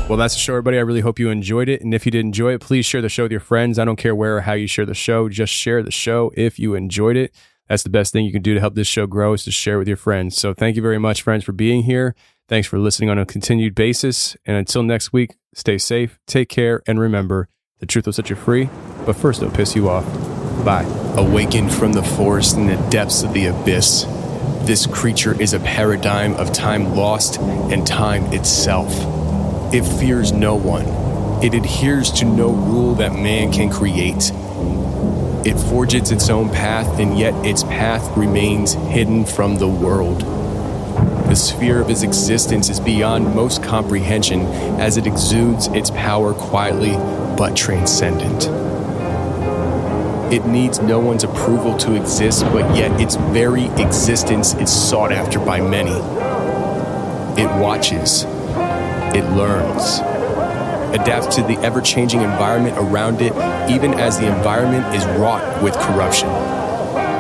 Well, that's the show, everybody. I really hope you enjoyed it. And if you did enjoy it, please share the show with your friends. I don't care where or how you share the show. Just share the show if you enjoyed it. That's the best thing you can do to help this show grow, is to share with your friends. So thank you very much, friends, for being here. Thanks for listening on a continued basis. And until next week, stay safe, take care, and remember, the truth will set you free, but first it'll piss you off. Bye. Awakened from the forest in the depths of the abyss, this creature is a paradigm of time lost and time itself. It fears no one. It adheres to no rule that man can create. It forges its own path, and yet its path remains hidden from the world. The sphere of its existence is beyond most comprehension, as it exudes its power quietly but transcendent. It needs no one's approval to exist, but yet its very existence is sought after by many. It watches. It learns, adapts to the ever-changing environment around it, even as the environment is wrought with corruption.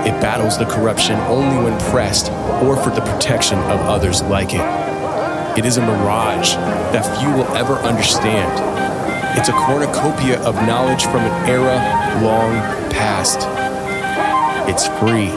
It battles the corruption only when pressed or for the protection of others like it. It is a mirage that few will ever understand. It's a cornucopia of knowledge from an era long past. It's free.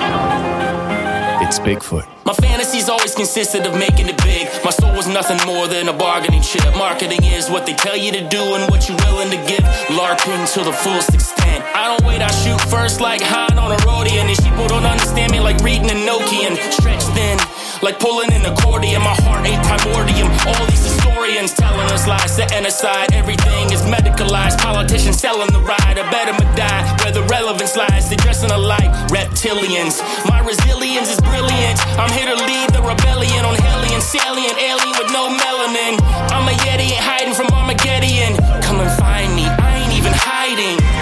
It's Bigfoot. My fantasies always consisted of making it big. My soul was nothing more than a bargaining chip. Marketing is what they tell you to do and what you're willing to give. LARPing to the fullest extent. I don't wait, I shoot first like Han on a Rodian. These people don't understand me like reading a Nokian. Stretched thin, like pulling an accordion. My heart ain't primordium. All these historians telling us lies, setting aside. Everything is medicalized. Politicians selling the ride. I bet him a die where the relevance lies. They're dressing alike, reptilians. My resilience is brilliant. I'm here to lead the rebellion on Hellion, salient, alien with no melanin. I'm a Yeti, hiding from Armageddon. Come and find me, I ain't even hiding.